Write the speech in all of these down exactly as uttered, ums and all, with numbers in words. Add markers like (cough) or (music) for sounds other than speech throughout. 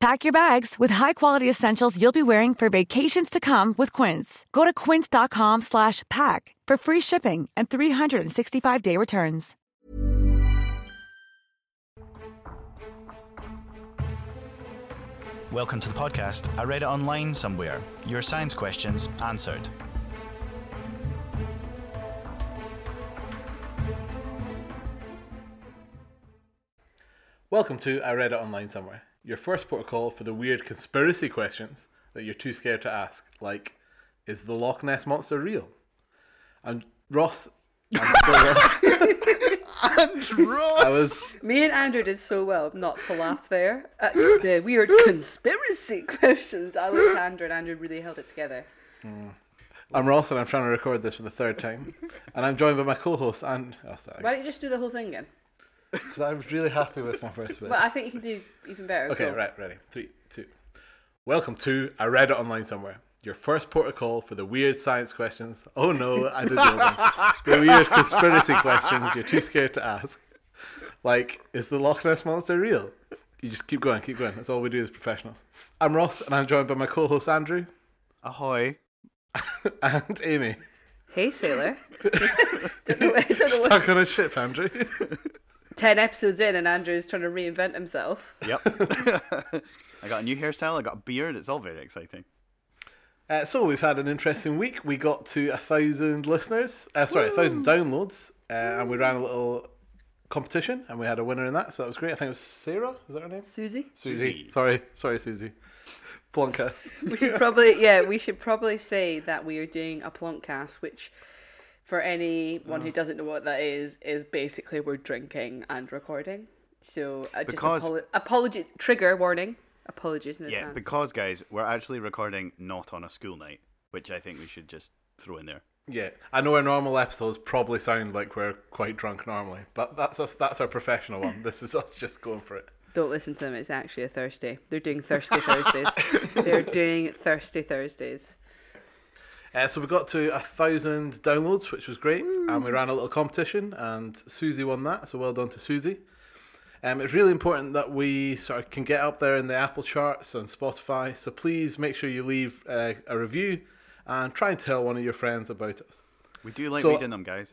Pack your bags with high-quality essentials you'll be wearing for vacations to come with Quince. Go to quince.com slash pack for free shipping and three sixty-five day returns. Welcome to the podcast, I Read It Online Somewhere. Your science questions answered. Welcome to I Read It Online Somewhere. Your first port of call for the weird conspiracy questions that you're too scared to ask, like, is the Loch Ness Monster real? And Ross... And Ross. and Ross. I was... Me and Andrew did so well not to laugh there at the weird conspiracy questions. I looked at Andrew and Andrew really held it together. Mm. I'm Ross and I'm trying to record this for the third time. And I'm joined by my co-host and... Oh, sorry. Why don't you just do the whole thing again? Because I was really happy with my first bit. Well, I think you can do even better. Okay, cool. Right, ready. Three, two. Welcome to I Read It Online Somewhere. Your first port of call for the weird science questions. Oh no, I did know them. The weird conspiracy questions you're too scared to ask. Like, is the Loch Ness Monster real? You just keep going, keep going. That's all we do as professionals. I'm Ross, and I'm joined by my co-host Andrew. Ahoy. And Amy. Hey, sailor. don't know, I don't know Stuck what... on a ship, Andrew. Ten episodes in and Andrew's trying to reinvent himself. Yep. I got a new hairstyle, I got a beard, it's all very exciting. Uh, so we've had an interesting week. We got to a thousand listeners, uh, sorry, Woo! a thousand downloads, uh, and we ran a little competition and we had a winner in that, so that was great. I think it was Sarah, is that her name? Susie. Susie. Susie. Sorry, sorry Susie. Plunkcast. We should probably, yeah, we should probably say that we are doing a Plunkcast, which... For anyone who doesn't know what that is, is basically we're drinking and recording. So uh, just because, apolo- apology trigger warning. Apologies in yeah, advance. Yeah, because guys, we're actually recording not on a school night, which I think we should just throw in there. Yeah, I know our normal episodes probably sound like we're quite drunk normally, but that's us. That's our professional one. This is us just going for it. Don't listen to them. It's actually a Thursday. They're doing Thirsty Thursdays. They're doing Thirsty Thursdays. Uh, so we got to a thousand downloads, which was great, Ooh. and we ran a little competition, and Susie won that, so well done to Susie. Um, it's really important that we sort of can get up there in the Apple charts and Spotify, so please make sure you leave uh, a review and try and tell one of your friends about us. We do like so, reading them, guys.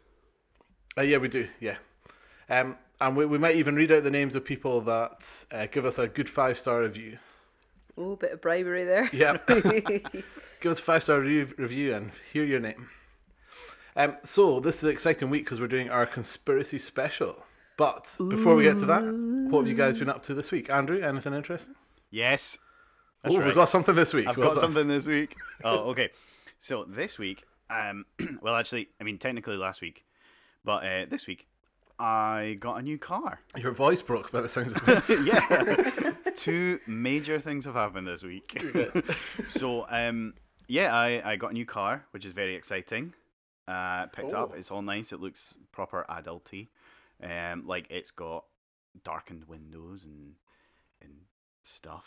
Uh, yeah, we do, yeah. Um, and we, we might even read out the names of people that uh, give us a good five-star review. Oh, bit of bribery there. Yeah. Give us a five-star review, review and hear your name. Um, so, this is an exciting week because we're doing our conspiracy special. But before Ooh. we get to that, what have you guys been up to this week? Andrew, anything interesting? Yes. Oh, right. We've got something this week. I've well got done. something this week. Oh, okay. So, this week, um, well, actually, I mean, technically last week, but uh, this week, I got a new car. Your voice broke by the sounds of this. Yeah. Two major things have happened this week. So, um, yeah, I, I got a new car, which is very exciting. Uh, picked oh. up. It's all nice. It looks proper adulty. Um, like, it's got darkened windows and and stuff.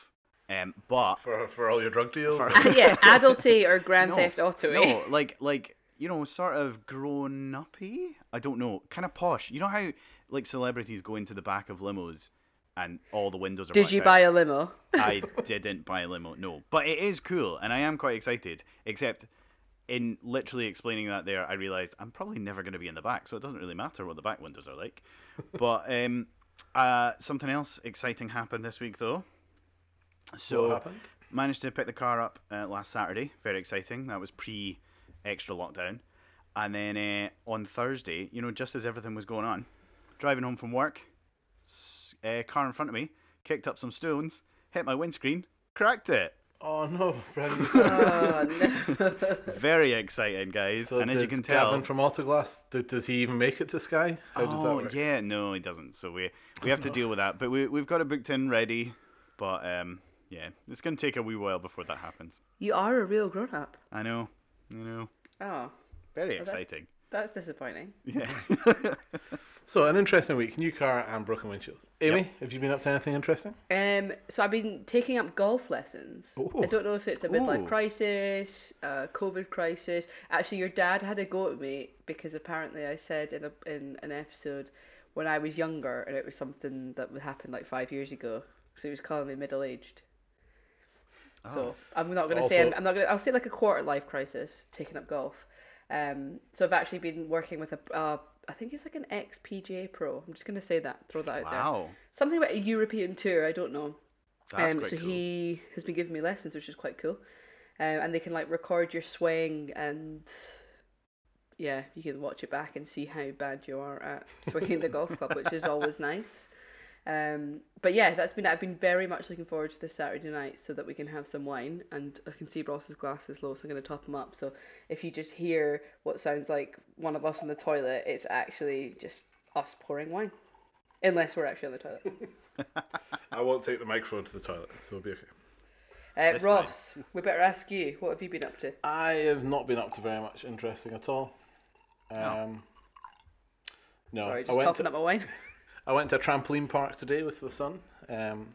Um, but for for all your drug deals? For, yeah, adulty or Grand no, Theft Auto. No, like like... you know, sort of grown-uppy? I don't know. Kind of posh. You know how, like, celebrities go into the back of limos and all the windows are blacked out? Did you buy a limo? I didn't buy a limo, no. But it is cool, and I am quite excited. Except, in literally explaining that there, I realised I'm probably never going to be in the back, so it doesn't really matter what the back windows are like. But um, uh, something else exciting happened this week, though. So, what happened? Managed to pick the car up uh, last Saturday. Very exciting. That was pre- extra lockdown, And then uh, on Thursday, you know, just as everything was going on, driving home from work, uh, car in front of me, kicked up some stones, hit my windscreen, cracked it. Oh no, Brendan. Oh, no. Very exciting, guys. So and as you can tell, Gavin from Autoglass, did, does he even make it to Sky? How oh, does that work? Yeah, no, he doesn't. So we we have oh, to no. deal with that. But we, we've got it booked in ready. But um, yeah, it's going to take a wee while before that happens. You are a real grown-up. I know. I know. Oh. Very well, exciting. That's, that's disappointing. Yeah. So, an interesting week. New car and broken windshield. Amy, yep. Have you been up to anything interesting? Um, so I've been taking up golf lessons. Ooh. I don't know if it's a midlife Ooh. crisis, a COVID crisis. Actually, your dad had a go at me because apparently I said in a, in an episode when I was younger, and it was something that happened like five years ago. So he was calling me middle-aged. Oh. So I'm not going to say. I'm, I'm not going. I'll say like a quarter-life crisis. Taking up golf. Um, so I've actually been working with a, uh, I think it's like an ex-P G A pro. I'm just going to say that, throw that out wow. there. Wow. Something about a European tour, I don't know. That's um, quite so cool. He has been giving me lessons, which is quite cool. Um, and they can like record your swing and yeah, you can watch it back and see how bad you are at swinging the golf club, which is always nice. Um, but yeah, that's been, I've been very much looking forward to this Saturday night so that we can have some wine, and I can see Ross's glass is low, so I'm going to top him up. So if you just hear what sounds like one of us on the toilet, it's actually just us pouring wine, unless we're actually on the toilet. I won't take the microphone to the toilet, so it'll be okay. Uh, Ross, night. We better ask you, what have you been up to? I have not been up to very much interesting at all. Um, oh. No. Sorry, just topping to... up my wine. I went to a trampoline park today with the son. Um,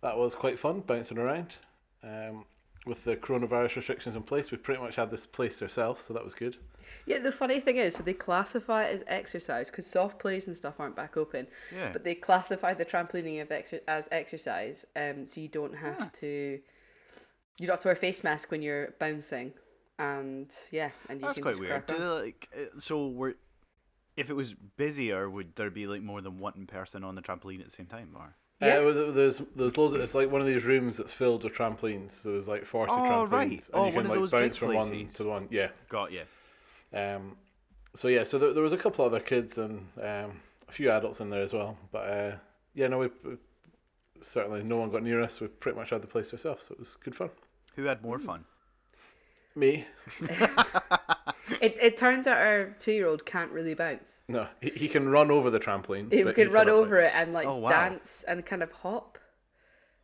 that was quite fun, bouncing around. Um, with the coronavirus restrictions in place, we pretty much had this place ourselves, so that was good. Yeah, the funny thing is, so they classify it as exercise, because soft plays and stuff aren't back open. Yeah. But they classify the trampolining of exer- as exercise, um, so you don't have yeah. to... You don't have to wear a face mask when you're bouncing. And, yeah, and you That's can quite weird. Do they, like, so we're... If it was busier, would there be like more than one person on the trampoline at the same time, or? Yeah, uh, there's there's loads. Of, it's like one of these rooms that's filled with trampolines. So there's like forty oh, trampolines, right. and oh, you can like bounce from places. one to one. Yeah, got you. Um, so yeah, so there, there was a couple other kids and um, a few adults in there as well. But uh, yeah, no, we, we certainly no one got near us. We pretty much had the place to ourselves, so it was good fun. Who had more mm. fun? Me. It it turns out our two-year-old can't really bounce. No, he, he can run over the trampoline. He can he run over bounce. it and like oh, wow. dance and kind of hop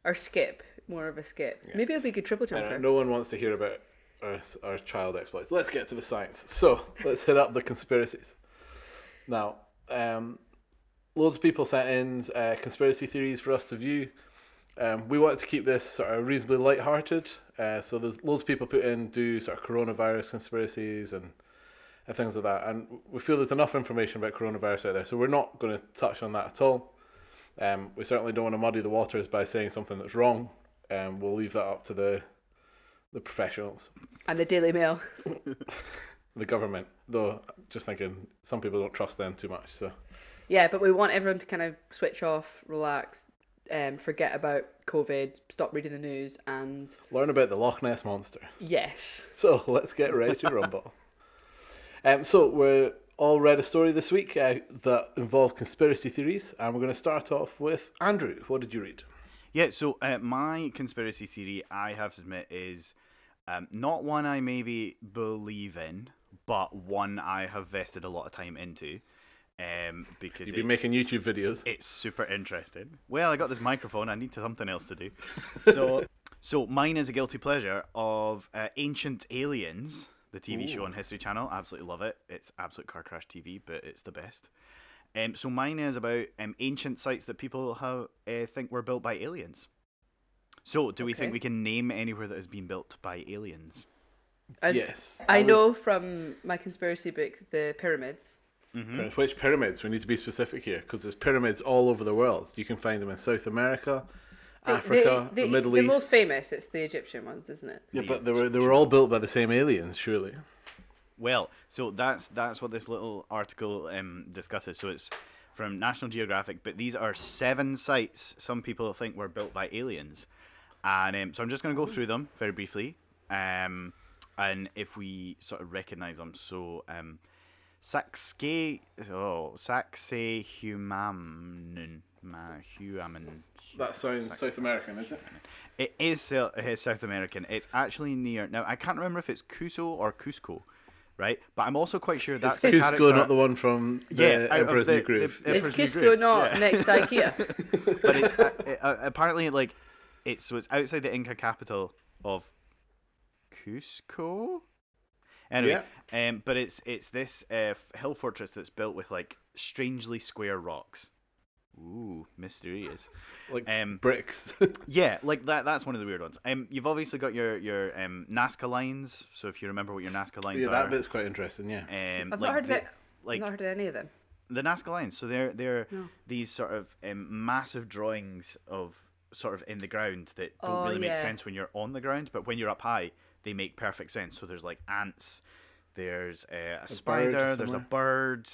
or skip, more of a skip. Yeah. Maybe it'll be a good triple jumper. Uh, no one wants to hear about our, our child exploits. Let's get to the science. So let's hit up the conspiracies. Now, um, loads of people sent in uh, conspiracy theories for us to view. Um, we wanted to keep this sort of reasonably lighthearted, uh, so there's loads of people put in do sort of coronavirus conspiracies and, and things like that, and we feel there's enough information about coronavirus out there, so we're not going to touch on that at all. Um, we certainly don't want to muddy the waters by saying something that's wrong, and um, we'll leave that up to the the professionals. And the Daily Mail. The government, though, just thinking some people don't trust them too much. So. Yeah, but we want everyone to kind of switch off, relax. Um, forget about COVID, stop reading the news, and... learn about the Loch Ness Monster. Yes. So, let's get ready to rumble. Um, so, we all read a story this week uh, that involved conspiracy theories, and we're going to start off with Andrew. What did you read? Yeah, so uh, my conspiracy theory, I have to admit, is um, not one I maybe believe in, but one I have vested a lot of time into. Um, because you've been making YouTube videos. It's super interesting. Well, I got this microphone. I need to, something else to do. So, so mine is a guilty pleasure of uh, Ancient Aliens, the T V Ooh. show on History Channel. Absolutely love it. It's absolute car crash T V, but it's the best. Um, so mine is about um, ancient sites that people have, uh, think were built by aliens. So, do okay. we think we can name anywhere that has been built by aliens? And yes. I, I know would. From my conspiracy book, the pyramids. Mm-hmm. Which pyramids? We need to be specific here, because there's pyramids all over the world. You can find them in South America, the, Africa, the, the, the Middle the East. The most famous, it's the Egyptian ones, isn't it? Yeah, the but they were they were all built by the same aliens, surely. Well, so that's that's what this little article um, discusses. So it's from National Geographic, but these are seven sites some people think were built by aliens, and um, so I'm just going to go through them very briefly. Um, and if we sort of recognise them. So um, Saxe, oh, Saxe Humamun. That sounds Saxe. South American, is it? It is uh, South American. It's actually near. Now, I can't remember if it's Cusco or Cusco, right? But I'm also quite sure that's Cusco, character... not the one from the yeah, Emperor's the, New Groove. Is Cusco not yeah. next IKEA? But it's uh, it, uh, apparently like it's so it's outside the Inca capital of Cusco. Anyway, yeah. um, but it's it's this uh, hill fortress that's built with like strangely square rocks. Ooh, mysterious. Like um, bricks. Yeah, like that. That's one of the weird ones. Um, you've obviously got your your um, Nazca lines. So if you remember what your Nazca lines yeah, are, yeah, that bit's quite interesting. Yeah, um, I've like not heard the, of it. Like, I've not heard of any of them. The Nazca lines. So they're they're no. these sort of um, massive drawings of sort of in the ground that don't oh, really yeah. make sense when you're on the ground, but when you're up high, they make perfect sense. So there's like ants, there's uh, a, a spider, there's a bird.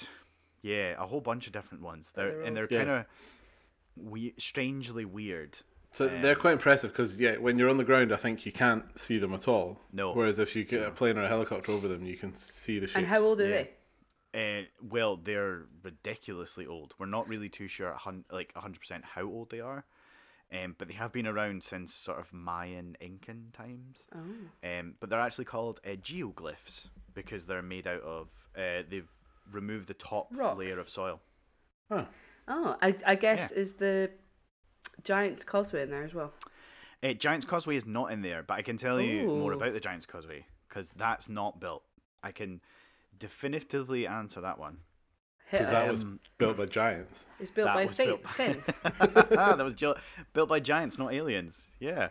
Yeah, a whole bunch of different ones. They're, and they're yeah. kind of we- strangely weird. So um, they're quite impressive because, yeah, when you're on the ground, I think you can't see them at all. No. Whereas if you get a plane or a helicopter over them, you can see the shapes. And how old are yeah. they? Uh, well, they're ridiculously old. We're not really too sure, hun- like, one hundred percent how old they are. Um, but they have been around since sort of Mayan, Incan times. Oh. Um, but they're actually called uh, geoglyphs because they're made out of... Uh, they've remove the top Rocks. layer of soil. Oh, oh, I, I guess yeah. is the Giant's Causeway in there as well? Uh, Giant's Causeway is not in there, but I can tell Ooh. you more about the Giant's Causeway because that's not built. I can definitively answer that one. Because that was built by giants. It's built that by Finn. Built... that was gi- built by giants, not aliens. Yeah.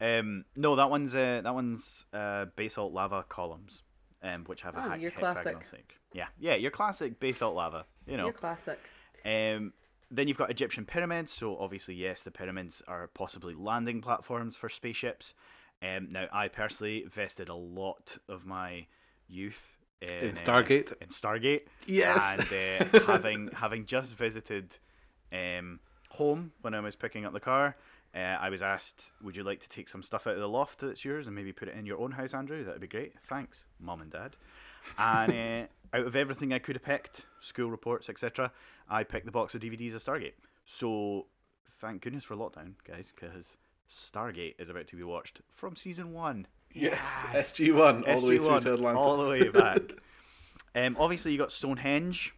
Um, no, that one's uh, that one's uh, basalt lava columns, um, which have oh, a hexagonal sink. Yeah, yeah, your classic basalt lava, you know. Your classic. Um, then you've got Egyptian pyramids. So obviously, yes, the pyramids are possibly landing platforms for spaceships. Um, now, I personally vested a lot of my youth in, in Stargate. Uh, in Stargate, yes. And uh, having having just visited um, home when I was picking up the car, uh, I was asked, "Would you like to take some stuff out of the loft that's yours and maybe put it in your own house, Andrew? That'd be great. Thanks, Mum and Dad." And. Uh, Out of everything I could have picked, school reports, et cetera, I picked the box of D V Ds of Stargate. So, thank goodness for lockdown, guys, because Stargate is about to be watched from season one. Yes, yes. S G one, all S G one, the way through to Atlantis. All the way back. um, obviously, you got Stonehenge,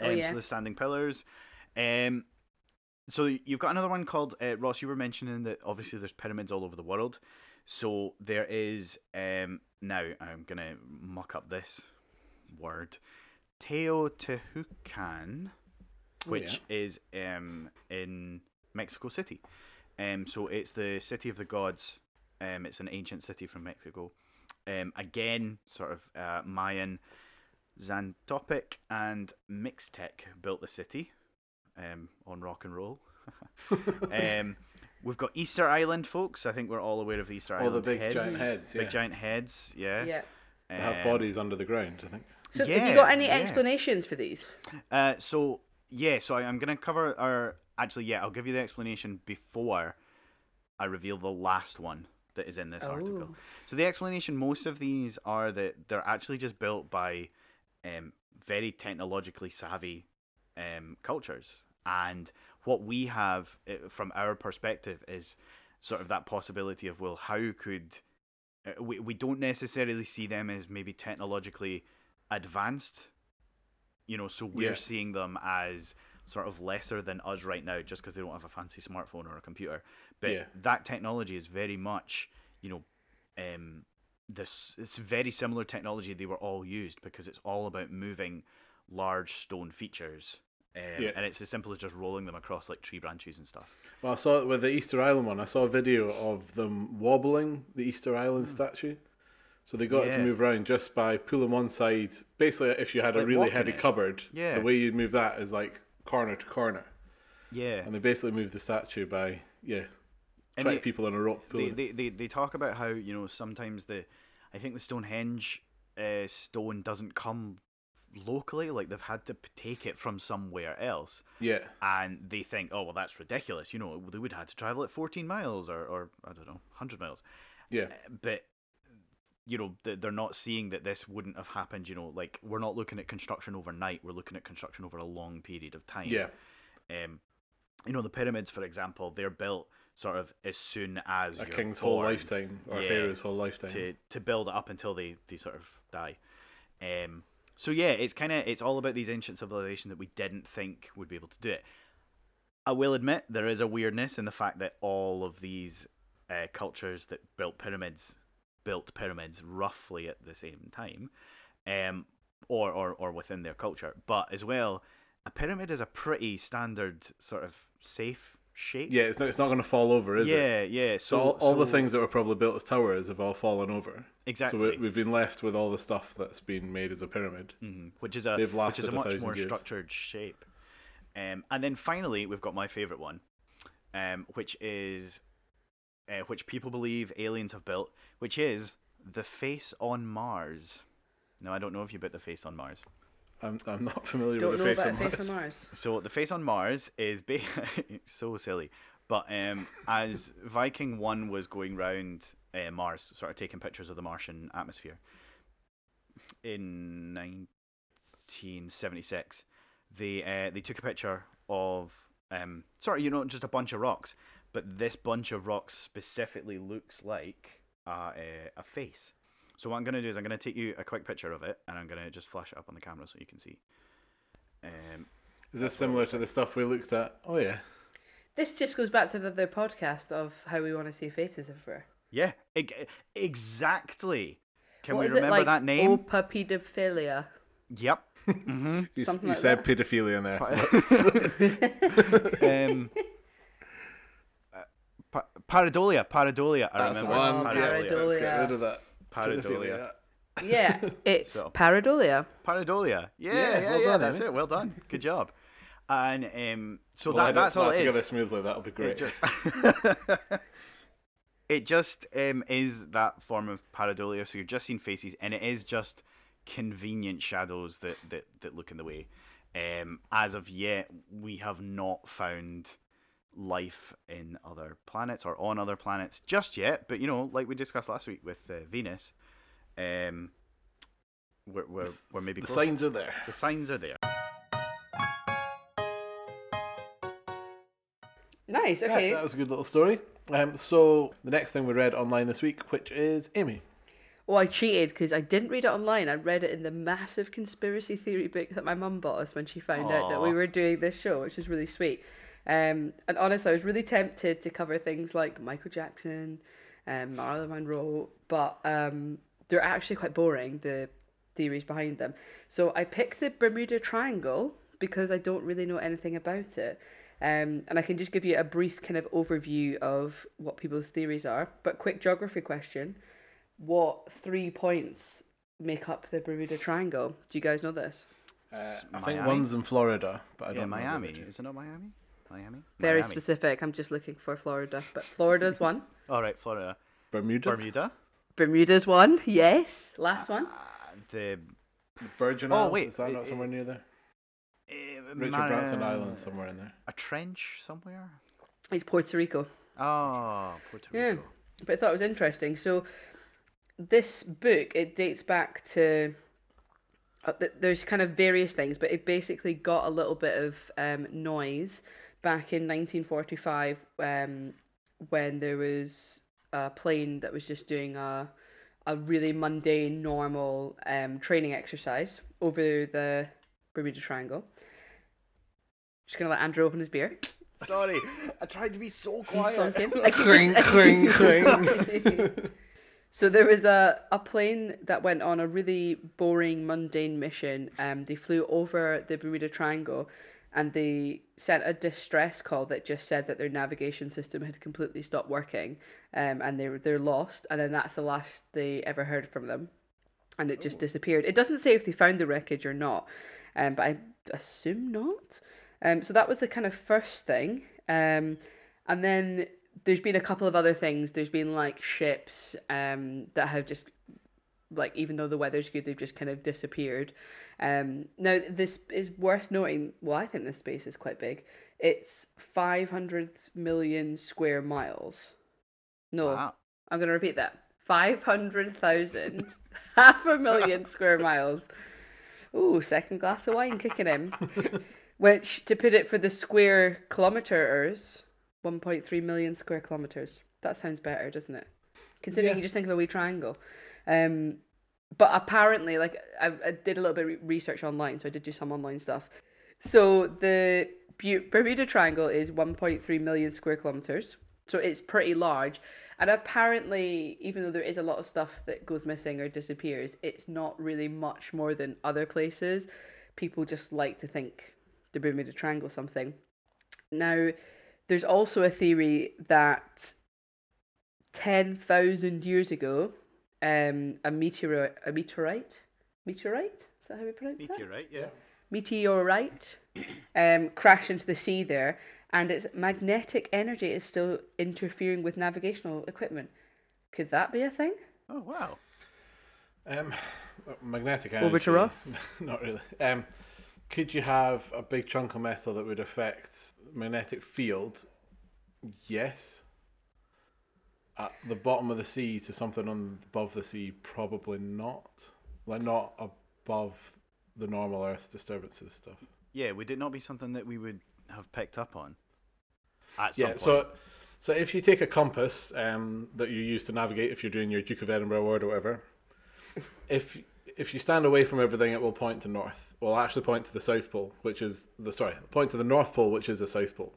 um, oh, yeah. so the standing pillars. Um, so, you've got another one called, uh, Ross, you were mentioning that obviously there's pyramids all over the world. So, there is, um, now I'm going to muck up this word, Teotihuacan, which oh, yeah. is um in Mexico City. Um so it's the city of the gods. Um it's an ancient city from Mexico. Um again, sort of uh, Mayan, Xantopic and Mixtec built the city um on rock and roll. um We've got Easter Island, folks. I think we're all aware of the Easter all Island. All the big heads. giant heads. Yeah. Big giant heads, yeah. Yeah. They have bodies under the ground, I think. So yeah, have you got any yeah. explanations for these? Uh, so, yeah, so I, I'm going to cover our... Actually, yeah, I'll give you the explanation before I reveal the last one that is in this oh. article. So the explanation, most of these are that they're actually just built by um, very technologically savvy um, cultures. And what we have, uh, from our perspective, is sort of that possibility of, well, how could... We we don't necessarily see them as maybe technologically advanced, you know, so we're yeah. seeing them as sort of lesser than us right now just because they don't have a fancy smartphone or a computer. But yeah. that technology is very much, you know, um, this it's very similar technology they were all used because it's all about moving large stone features. Um, yeah. And it's as simple as just rolling them across like tree branches and stuff. Well, I saw it with the Easter Island one. I saw a video of them wobbling the Easter Island mm. statue. So they got yeah. it to move around just by pulling one side. Basically, if you had like a really heavy it. cupboard, yeah. the way you'd move that is like corner to corner. Yeah. And they basically moved the statue by, yeah, and they, people on a rope pulling. They, they, they, they talk about how, you know, sometimes the, I think the Stonehenge uh, stone doesn't come locally, like they've had to take it from somewhere else, yeah, and they think, oh well, that's ridiculous, you know, they would have had to travel at fourteen miles or, or I don't know, one hundred miles, yeah, but you know, they're not seeing that this wouldn't have happened, you know, like, we're not looking at construction overnight, we're looking at construction over a long period of time. Yeah. Um, you know, the pyramids, for example, they're built sort of as soon as a king's born, whole lifetime, or yeah, a pharaoh's whole lifetime, to, to build it up until they, they sort of die. Um, so yeah, it's kind of, it's all about these ancient civilizations that we didn't think would be able to do it. I will admit, there is a weirdness in the fact that all of these uh, cultures that built pyramids built pyramids roughly at the same time, um, or, or, or within their culture. But as well, a pyramid is a pretty standard sort of safe shape. Yeah, it's not, it's not going to fall over, is yeah, it? Yeah, yeah. So, so all, all so, the things that were probably built as towers have all fallen over. Exactly. So we, we've been left with all the stuff that's been made as a pyramid. Mm-hmm. Which is a, which is a much a more years. structured shape. Um, and then finally, we've got my favourite one, um, which is, uh, which people believe aliens have built, which is the face on Mars. Now, I don't know if you built the face on Mars. I'm I'm not familiar don't with the face on, face on Mars. So the face on Mars is ba- so silly, but um, as Viking One was going round uh, Mars, sort of taking pictures of the Martian atmosphere in nineteen seventy-six. They uh, they took a picture of um sort of, you know, just a bunch of rocks, but this bunch of rocks specifically looks like uh, a a face. So what I'm gonna do is I'm gonna take you a quick picture of it, and I'm gonna just flash it up on the camera so you can see. Um, is this similar to the stuff we looked at? Oh yeah. This just goes back to the other podcast of how we want to see faces everywhere. Yeah, e- exactly. Can what we remember like? that name? Opaedophilia. Yep. Mm-hmm. You, Something you like said that. Pedophilia in there. um, uh, pa- pareidolia, pareidolia. I That's remember. One. Pareidolia. Pareidolia. Let's get rid of that. Pareidolia. Yeah, it's so. pareidolia. Pareidolia. Yeah, yeah, yeah. Well yeah done, that's Amy. it. Well done. Good job. And um, so well, that, that's all it is. Together smoothly, that'll be great. It just, it just um, is that form of pareidolia. So you're just seeing faces, and it is just convenient shadows that, that, that look in the way. Um, as of yet, we have not found life in other planets or on other planets just yet. But, you know, like we discussed last week with uh, Venus, um, we're, we're, we're maybe The close. signs are there. The signs are there. Nice, okay. Yeah, that was a good little story. Um, so the next thing we read online this week, which is Amy. Oh, I cheated because I didn't read it online. I read it in the massive conspiracy theory book that my mum bought us when she found Aww. out that we were doing this show, which is really sweet. Um, and honestly, I was really tempted to cover things like Michael Jackson and Marilyn Monroe, but um, they're actually quite boring, the theories behind them. So I picked the Bermuda Triangle because I don't really know anything about it. Um, and I can just give you a brief kind of overview of what people's theories are. But quick geography question. What three points make up the Bermuda Triangle? Do you guys know this? Uh, I Miami. think one's in Florida, but I yeah, don't know. Yeah, Miami. Is it not Miami? Miami? Very Miami. specific. I'm just looking for Florida, but Florida's one. All right, Florida. Bermuda? Bermuda. Bermuda's one, yes. Last one. Uh, the... the Virgin Islands. Oh, wait. Is that it, not somewhere it, near there? It, Richard Mar- Branson Island, somewhere in there. A trench somewhere? It's Puerto Rico. Oh, Puerto Rico. Yeah, but I thought it was interesting. So... this book, it dates back to, uh, th- there's kind of various things, but it basically got a little bit of um, noise back in nineteen forty-five um, when there was a plane that was just doing a, a really mundane, normal um, training exercise over the Bermuda Triangle. Just going to let Andrew open his beer. Sorry, I tried to be so quiet. He's plunking. Cling, cling, cling. So there was a, a plane that went on a really boring, mundane mission. Um, they flew over the Bermuda Triangle and they sent a distress call that just said that their navigation system had completely stopped working um, and they were, they're lost. And then that's the last they ever heard from them. And it just oh. disappeared. It doesn't say if they found the wreckage or not, um, but I assume not. Um, so that was the kind of first thing. Um, and then... there's been a couple of other things. There's been like ships um, that have just, like, even though the weather's good, they've just kind of disappeared. Um, now, this is worth noting. Well, I think this space is quite big. It's five hundred million square miles. No, wow. I'm going to repeat that. five hundred thousand, half a million square miles. Ooh, second glass of wine kicking in. Which, to put it for the square kilometres, one point three million square kilometres. That sounds better, doesn't it? Considering yeah. you just think of a wee triangle. Um, but apparently, like, I, I did a little bit of research online, so I did do some online stuff. So the Bermuda Triangle is one point three million square kilometres. So it's pretty large. And apparently, even though there is a lot of stuff that goes missing or disappears, it's not really much more than other places. People just like to think the Bermuda Triangle something. Now, there's also a theory that ten thousand years ago, um, a meteorite, a meteorite, meteorite, is that how we pronounce it? Meteorite, that? yeah. Meteorite um, crashed into the sea there, and its magnetic energy is still interfering with navigational equipment. Could that be a thing? Oh, wow. Um, magnetic energy. Over to Ross. Not really. Um, could you have a big chunk of metal that would affect magnetic field? Yes. At the bottom of the sea to something on above the sea, probably not. Like, not above the normal Earth disturbances stuff. Yeah, would it not be something that we would have picked up on at some yeah, point? So, so if you take a compass um, that you use to navigate, if you're doing your Duke of Edinburgh award or whatever, if if you stand away from everything, it will point to north. Well, actually point to the South Pole, which is the sorry, point to the North Pole, which is the South Pole,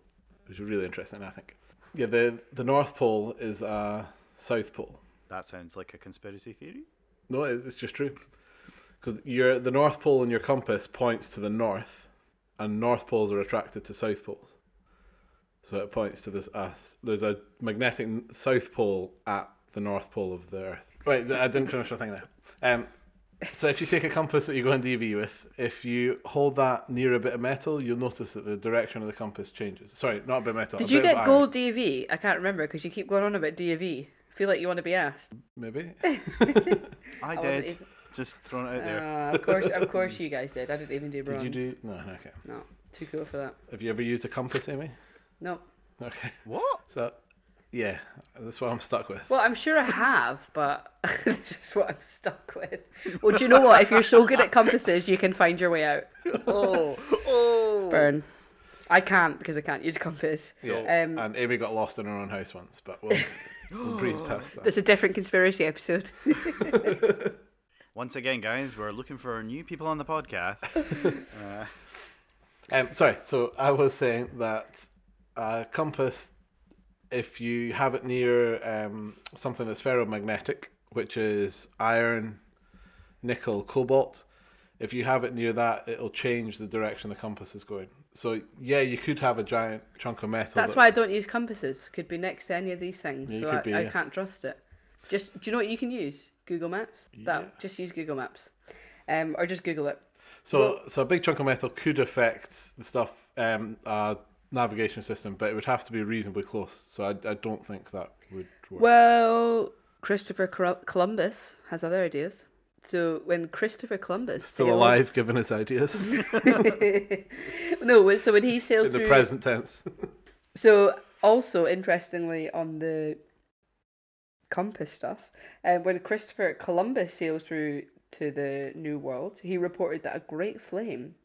which is really interesting, I think. Yeah, the the North Pole is a South Pole. That sounds like a conspiracy theory. No, it's, it's just true. Because your the North Pole in your compass points to the north, and North Poles are attracted to South Poles. So it points to this. Uh, there's a magnetic South Pole at the North Pole of the Earth. Wait, I didn't finish the thing there. Um, so if you take a compass that you go on D V with, if you hold that near a bit of metal, you'll notice that the direction of the compass changes. Sorry, not a bit of metal. Did you get gold D V? I can't remember because you keep going on about D V. Feel like you want to be asked. Maybe. I did. Just thrown it out there. Uh, of course, of course, you guys did. I didn't even do bronze. Did you do? No, okay. No, too cool for that. Have you ever used a compass, Amy? No. Okay. What? So, yeah, that's what I'm stuck with. Well, I'm sure I have, but this is what I'm stuck with. Well, do you know what? If you're so good at compasses, you can find your way out. Oh, oh, burn. I can't because I can't use a compass. Yeah. Um, and Amy got lost in her own house once, but we'll, we'll breeze past that. That's a different conspiracy episode. Once again, guys, we're looking for new people on the podcast. uh. um, sorry, so I was saying that a compass, if you have it near um, something that's ferromagnetic, which is iron, nickel, cobalt, if you have it near that, it'll change the direction the compass is going. So, yeah, you could have a giant chunk of metal. That's that... why I don't use compasses. Could be next to any of these things, yeah, so I, be, I yeah. can't trust it. Just, do you know what you can use? Google Maps. Yeah. That just use Google Maps, um, or just Google it. So, well, so a big chunk of metal could affect the stuff, um, uh, navigation system, but it would have to be reasonably close. So, I, I don't think that would work. Well, Christopher Columbus has other ideas. So, when Christopher Columbus still sails, alive, giving his ideas. No, so when he sails in the through, present tense. So, also interestingly, on the compass stuff. And uh, when Christopher Columbus sailed through to the New World, he reported that a great flame,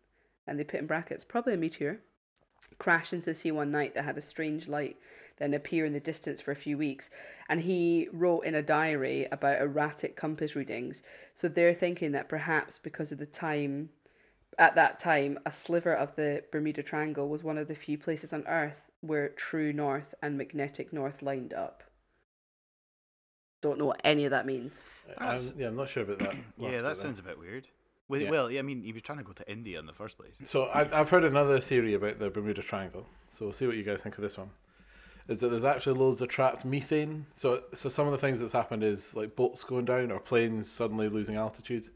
and they put in brackets, probably a meteor, crashed into the sea one night that had a strange light then appear in the distance for a few weeks. And he wrote in a diary about erratic compass readings. So they're thinking that perhaps because of the time, at that time, a sliver of the Bermuda Triangle was one of the few places on Earth where true north and magnetic north lined up. Don't know what any of that means. I'm, yeah, I'm not sure about that. Yeah, that sounds then. a bit weird. Well, yeah. well, I mean, he was trying to go to India in the first place. So I've, I've heard another theory about the Bermuda Triangle. So we'll see what you guys think of this one. Is that there's actually loads of trapped methane. So, so some of the things that's happened is like boats going down or planes suddenly losing altitude.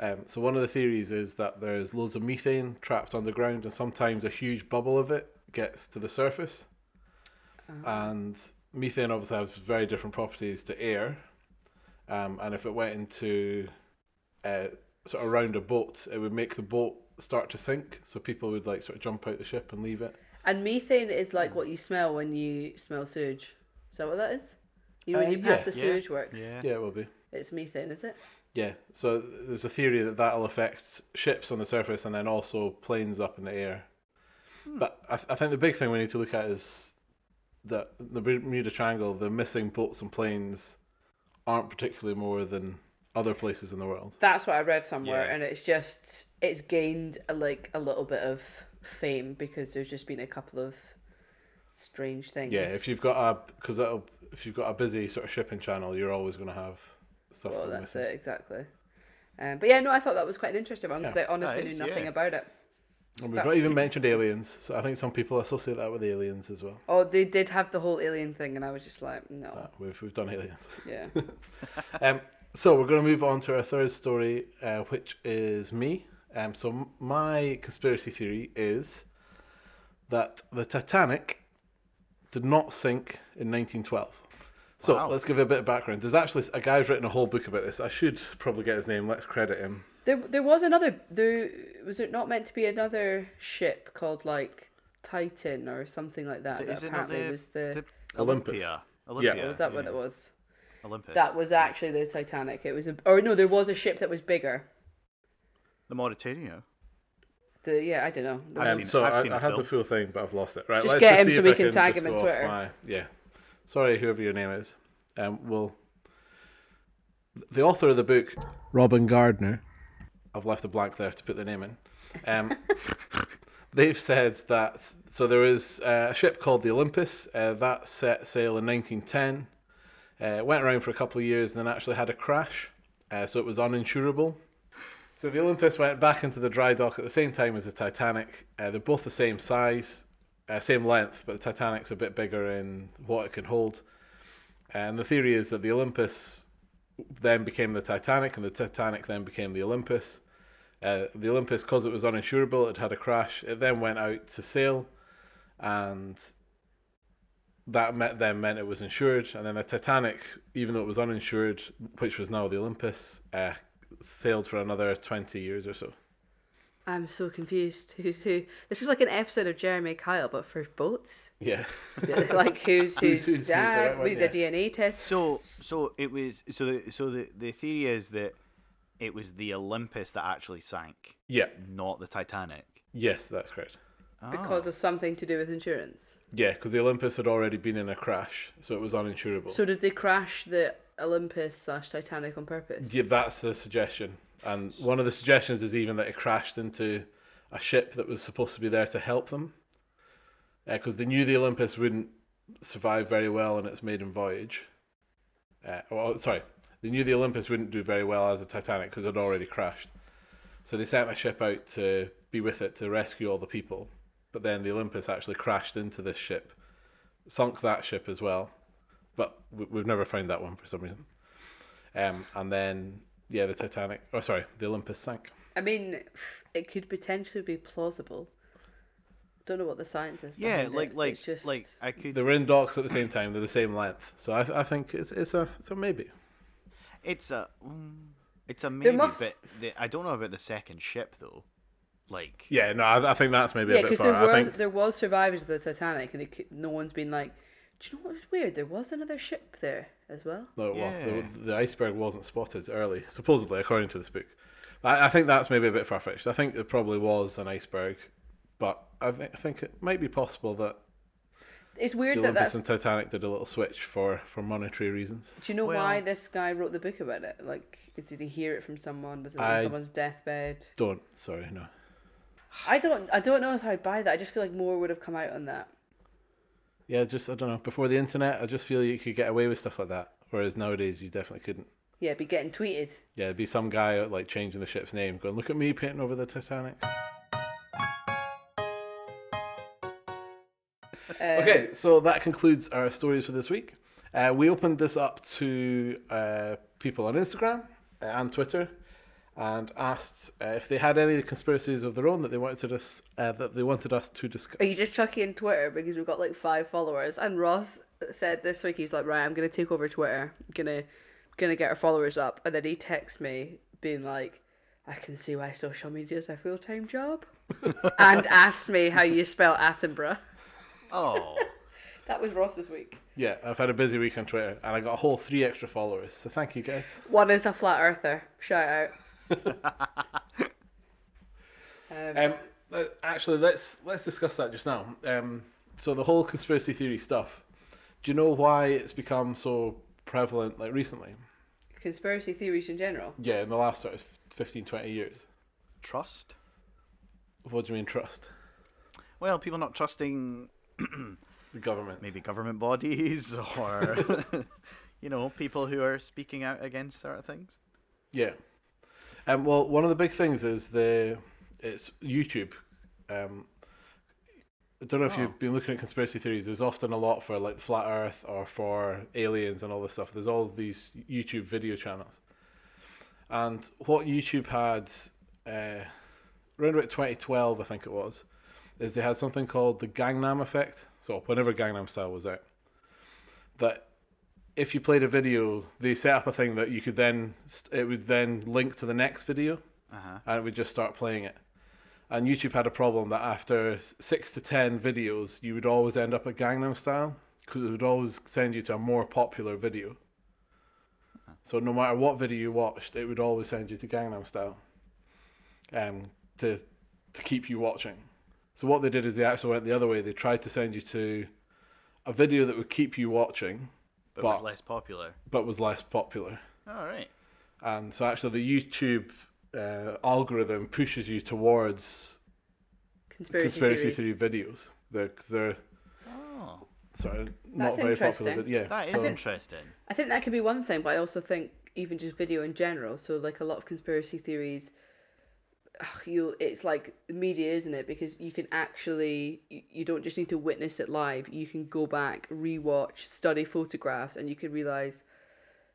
Um, so one of the theories is that there's loads of methane trapped underground, and sometimes a huge bubble of it gets to the surface. Uh-huh. And methane obviously has very different properties to air, um, and if it went into uh, sort of around a boat, it would make the boat start to sink, so people would like sort of jump out the ship and leave it. And methane is like what you smell when you smell sewage. Is that what that is? You know, when uh, you pass yeah, the sewage yeah, works. Yeah. yeah, it will be. It's methane, is it? Yeah. So there's a theory that that'll affect ships on the surface and then also planes up in the air. Hmm. But I, th- I think the big thing we need to look at is that the Bermuda Triangle, the missing boats and planes aren't particularly more than other places in the world. That's what I read somewhere, yeah. and it's just, it's gained a, like a little bit of fame because there's just been a couple of strange things. Yeah, if you've got a, because that'll, if you've got a busy sort of shipping channel, you're always going to have stuff. Well, that's missing. it, exactly. Um, but yeah, no, I thought that was quite an interesting one because yeah, I honestly is, knew nothing yeah. about it. Well, we've not even mentioned aliens, so I think some people associate that with aliens as well. Oh, they did have the whole alien thing, and I was just like, no. Nah, we've we've done aliens. Yeah. um. So we're going to move on to our third story, uh, which is me. Um. So my conspiracy theory is that the Titanic did not sink in nineteen twelve. So wow. let's give you a bit of background. There's actually a guy's written a whole book about this. I should probably get his name. Let's credit him. There, there was another. There was it not meant to be another ship called like Titan or something like that? The, that is apparently it not the, was the, the Olympia. Olympia. Yeah, was that yeah. what it was? Olympus. That was actually the Titanic. It was, a, or no, there was a ship that was bigger. The Mauritania. The yeah, I don't know. I've um, seen, so I've I, seen I had the full thing, but I've lost it. Right, just let's get just him so we can tag him on Twitter. My, yeah, sorry, whoever your name is. Um, well, the author of the book, Robin Gardner. I've left a blank there to put the name in. Um, they've said that, so there was a ship called the Olympus, uh, that set sail in nineteen ten, uh, went around for a couple of years and then actually had a crash, uh, so it was uninsurable. So the Olympus went back into the dry dock at the same time as the Titanic. Uh, they're both the same size, uh, same length, but the Titanic's a bit bigger in what it can hold. And the theory is that the Olympus then became the Titanic, and the Titanic then became the Olympus. Uh, the Olympus, because it was uninsurable, it had a crash. It then went out to sail, and that met, then meant it was insured. And then the Titanic, even though it was uninsured, which was now the Olympus, uh, sailed for another twenty years or so. I'm so confused. Who's who? This is like an episode of Jeremy Kyle, but for boats. Yeah. Like who's who's, who's dad? Who's one, we did yeah. a D N A test. So so it was so the, so the the theory is that it was the Olympus that actually sank. Yeah. Not the Titanic. Yes, that's correct. Because oh. of something to do with insurance. Yeah, because the Olympus had already been in a crash, so it was uninsurable. So did they crash the Olympus slash Titanic on purpose? Yeah, that's the suggestion. And one of the suggestions is even that it crashed into a ship that was supposed to be there to help them, because uh, they knew the Olympus wouldn't survive very well in its maiden voyage. Uh, well, sorry, they knew the Olympus wouldn't do very well as a Titanic because it had already crashed. So they sent a ship out to be with it to rescue all the people. But then the Olympus actually crashed into this ship, sunk that ship as well. But we've never found that one for some reason. Um, and then... Yeah, the Titanic. Oh, sorry, the Olympus sank. I mean, it could potentially be plausible. Don't know what the science is. Yeah, like it. like it's just like I could. They were in docks at the same time. They're the same length, so I I think it's it's a it's a maybe. It's a it's a maybe, must... but the, I don't know about the second ship though. Like. Yeah, no, I, I think that's maybe yeah, a bit far. Yeah, because there were think... there was survivors of the Titanic, and could, no one's been like, do you know what was weird? There was another ship there as well. No, yeah. well, the, the iceberg wasn't spotted early, supposedly, according to this book. I, I think that's maybe a bit far-fetched. I think there probably was an iceberg, but I, th- I think it might be possible that it's weird the that Olympus that's... and Titanic did a little switch for, for monetary reasons. Do you know well, why this guy wrote the book about it? Like, did he hear it from someone? Was it on someone's deathbed? Don't. Sorry, no. I don't. I don't know if I'd buy that. I just feel like more would have come out on that. Yeah, just, I don't know, before the internet, I just feel you could get away with stuff like that, whereas nowadays you definitely couldn't. Yeah, it'd be getting tweeted. Yeah, it'd be some guy, like, changing the ship's name, going, look at me painting over the Titanic. Uh, okay, so that concludes our stories for this week. Uh, we opened this up to uh, people on Instagram and Twitter, and asked uh, if they had any conspiracies of their own that they wanted to dis- uh, that they wanted us to discuss. Are you just chucking in Twitter because we've got like five followers? And Ross said this week he's like, right, I'm gonna take over Twitter, I'm gonna gonna get our followers up. And then he texts me being like, I can see why social media is a full time job, and asked me how you spell Attenborough. Oh. That was Ross's week. Yeah, I've had a busy week on Twitter, and I got a whole three extra followers, so thank you guys. One is a flat earther. Shout out. um, um, actually, let's let's discuss that just now. Um, so the whole conspiracy theory stuff. Do you know why it's become so prevalent, like, recently? Conspiracy theories in general? Yeah, in the last sort of fifteen, twenty years. Trust? What do you mean trust? Well, people not trusting... the government. Maybe government bodies, or, you know, people who are speaking out against certain things. Yeah. Um, well, one of the big things is the it's YouTube. Um, I don't know if oh. you've been looking at conspiracy theories. There's often a lot for, like, Flat Earth or for aliens and all this stuff. There's all these YouTube video channels. And what YouTube had, uh, around about twenty twelve, I think it was, is they had something called the Gangnam Effect. So whenever Gangnam Style was out, that if you played a video, they set up a thing that you could then, it would then link to the next video, uh-huh. and it would just start playing it. And YouTube had a problem that after six to ten videos, you would always end up at Gangnam Style, because it would always send you to a more popular video. Uh-huh. So no matter what video you watched, it would always send you to Gangnam Style, um, to to keep you watching. So what they did is they actually went the other way. They tried to send you to a video that would keep you watching. But, but was less popular. But was less popular. All right. And so actually the YouTube uh, algorithm pushes you towards conspiracy, conspiracy theory videos. They're, cause they're, oh. Sorry, not very popular. But yeah, that is so interesting. I think that could be one thing, but I also think even just video in general. So, like, a lot of conspiracy theories... You, it's like media, isn't it? Because you can actually, you, you don't just need to witness it live. You can go back, rewatch, study photographs, and you could realize,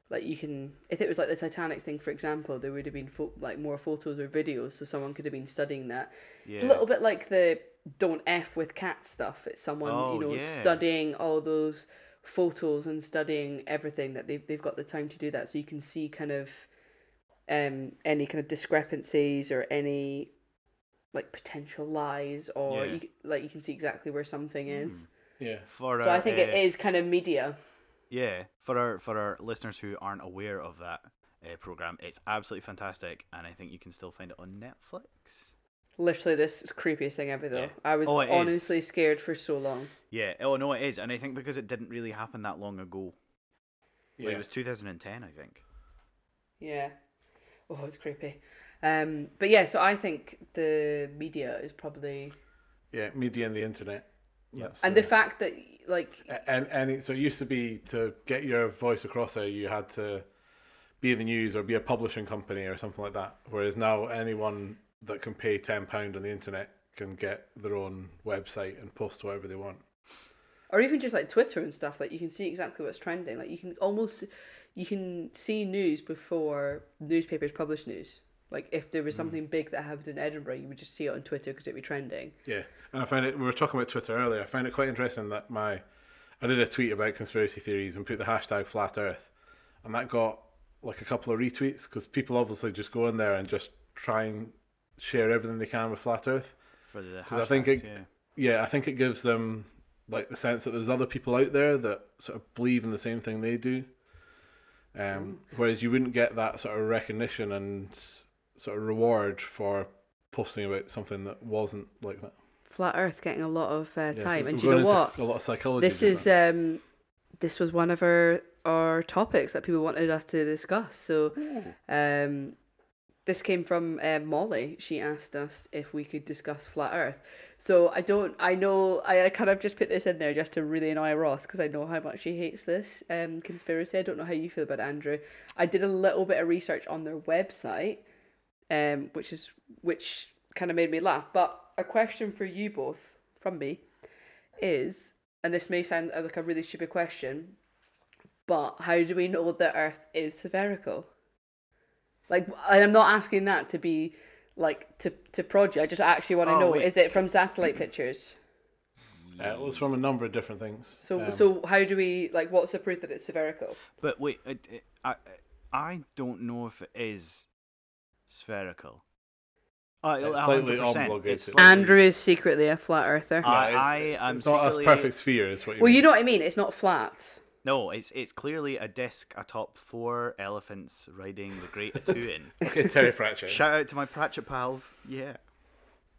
like, you can. If it was like the Titanic thing, for example, there would have been fo- like more photos or videos, so someone could have been studying that. Yeah. It's a little bit like the "don't f with cats" stuff. It's someone oh, you know yeah. studying all those photos and studying everything that they've they've got the time to do that, so you can see kind of. Um, any kind of discrepancies or any, like, potential lies, or yeah. you, like you can see exactly where something is. Mm. Yeah. For so our, I think uh, it is kind of media. Yeah, for our for our listeners who aren't aware of that uh, program, it's absolutely fantastic, and I think you can still find it on Netflix. Literally, this is the creepiest thing ever, though. Yeah. I was oh, honestly is. scared for so long. Yeah. Oh no, it is, and I think because it didn't really happen that long ago. Yeah. Like, it was two thousand ten, I think. Yeah. Oh, it's creepy. Um, but yeah, so I think the media is probably... Yeah, media and the internet. Yeah. And the, the fact that, like... And and it, so it used to be to get your voice across there, you had to be in the news or be a publishing company or something like that. Whereas now anyone that can pay ten pounds on the internet can get their own website and post whatever they want. Or even just like Twitter and stuff, like you can see exactly what's trending. Like you can almost... You can see news before newspapers publish news. Like, if there was something mm. big that happened in Edinburgh, you would just see it on Twitter because it'd be trending. Yeah, and I find it, we were talking about Twitter earlier, I find it quite interesting that my, I did a tweet about conspiracy theories and put the hashtag Flat Earth, and that got, like, a couple of retweets, because people obviously just go in there and just try and share everything they can with Flat Earth. For the hashtags, I think it, yeah. Yeah, I think it gives them, like, the sense that there's other people out there that sort of believe in the same thing they do. Um, whereas you wouldn't get that sort of recognition and sort of reward for posting about something that wasn't like that. Flat Earth getting a lot of uh, time, yeah, and do you know what? A lot of psychology. This is um, this was one of our our topics that people wanted us to discuss. So, yeah. um, this came from uh, Molly. She asked us if we could discuss Flat Earth. So I don't. I know. I, I kind of just put this in there just to really annoy Ross, because I know how much he hates this um, conspiracy. I don't know how you feel about it, Andrew. I did a little bit of research on their website, um, which is which kind of made me laugh. But a question for you both from me is, and this may sound like a really stupid question, but how do we know that Earth is spherical? Like, and I'm not asking that to be. Like, to to project, I just actually want to oh, know, wait. Is it from satellite pictures? Uh, it was from a number of different things. So um, so how do we, like, what's the proof that it's spherical? But wait, it, it, I I don't know if it is spherical. Uh, slightly omologated. Andrew is secretly a flat earther. Uh, I am. It's not secretly... a perfect sphere, is what you well, mean. Well, you know what I mean. It's not flat. No, it's it's clearly a disc atop four elephants riding the Great Atuin. Okay, Terry Pratchett. Shout out to my Pratchett pals. Yeah.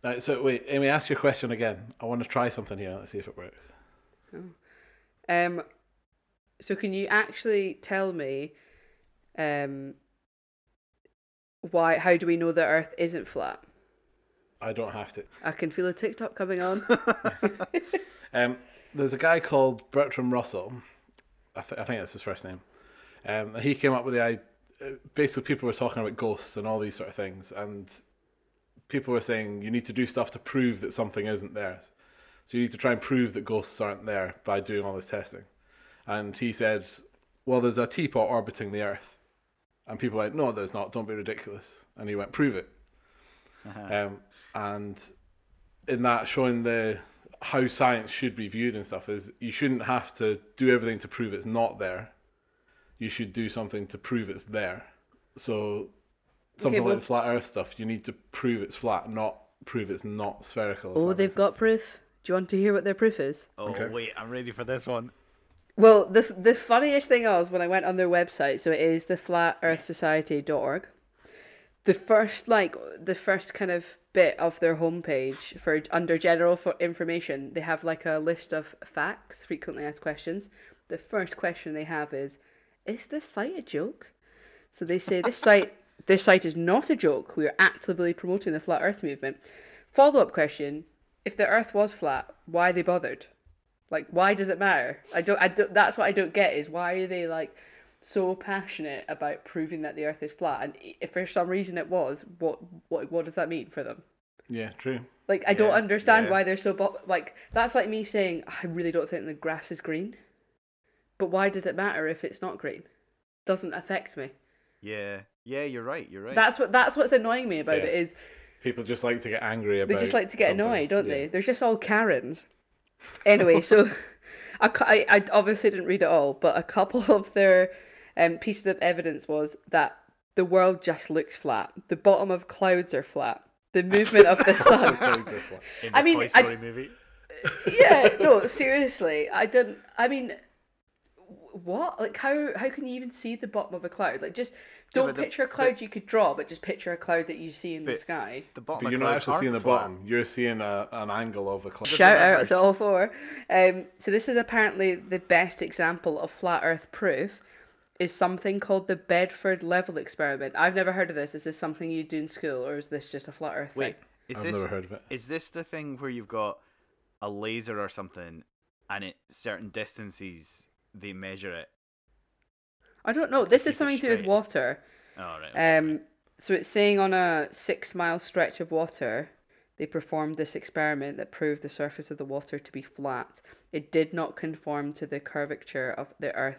Right, so wait, Amy, ask your question again. I want to try something here. Let's see if it works. Oh. Um. So can you actually tell me, um, why? How do we know the Earth isn't flat? I don't have to. I can feel a TikTok coming on. um, there's a guy called Bertrand Russell. I, th- I think that's his first name. Um, he came up with the idea. Basically, people were talking about ghosts and all these sort of things, and people were saying you need to do stuff to prove that something isn't there. So you need to try and prove that ghosts aren't there by doing all this testing. And he said, well, there's a teapot orbiting the Earth. And people went, no, there's not. Don't be ridiculous. And he went, prove it. Uh-huh. Um, and in that, showing the how science should be viewed and stuff is you shouldn't have to do everything to prove it's not there. You should do something to prove it's there. So something okay, well, like the flat Earth stuff, you need to prove it's flat, not prove it's not spherical. Oh, they've got proof. Do you want to hear what their proof is? Oh, okay. Wait, I'm ready for this one. Well, the the funniest thing was when I went on their website, so it is the flat earth society dot org. The first like the first kind of bit of their homepage for under general for information, they have like a list of facts, frequently asked questions. The first question they have is, is this site a joke? So they say this site this site is not a joke. We are actively promoting the flat Earth movement. Follow up question: if the Earth was flat, why they bothered? Like, why does it matter? I don't, I don't, that's what I don't get is why are they like so passionate about proving that the Earth is flat? And if for some reason it was, what, what, what does that mean for them? Yeah, true. Like, I yeah, don't understand yeah. why they're so, bo- like, that's like me saying, I really don't think the grass is green, but why does it matter if it's not green? Doesn't affect me. Yeah. Yeah, you're right. You're right. That's what, that's what's annoying me about yeah. it is. People just like to get angry about They just like to get something. annoyed, don't yeah. they? They're just all Karens. Anyway, so I, I, I obviously didn't read it all, but a couple of their um, pieces of evidence was that the world just looks flat. The bottom of clouds are flat. The movement of the sun. In the I mean, Toy Story I, movie. Yeah, no, seriously, I didn't. I mean, what? Like, how how can you even see the bottom of a cloud? Like, just don't yeah, the, picture a cloud the, you could draw, but just picture a cloud that you see in the sky. The bottom. But you're not actually seeing the bottom. Flat. You're seeing a, an angle of a cloud. Shout out to all four. Um, so this is apparently the best example of flat Earth proof. Is something called the Bedford Level Experiment. I've never heard of this. Is this something you do in school, or is this just a flat Earth Wait, thing? Is I've this, never heard of it. Is this the thing where you've got a laser or something, and at certain distances they measure it? I don't know. This is something to do with water. Oh, right, right, um, right. So it's saying on a six-mile stretch of water, they performed this experiment that proved the surface of the water to be flat. It did not conform to the curvature of the Earth,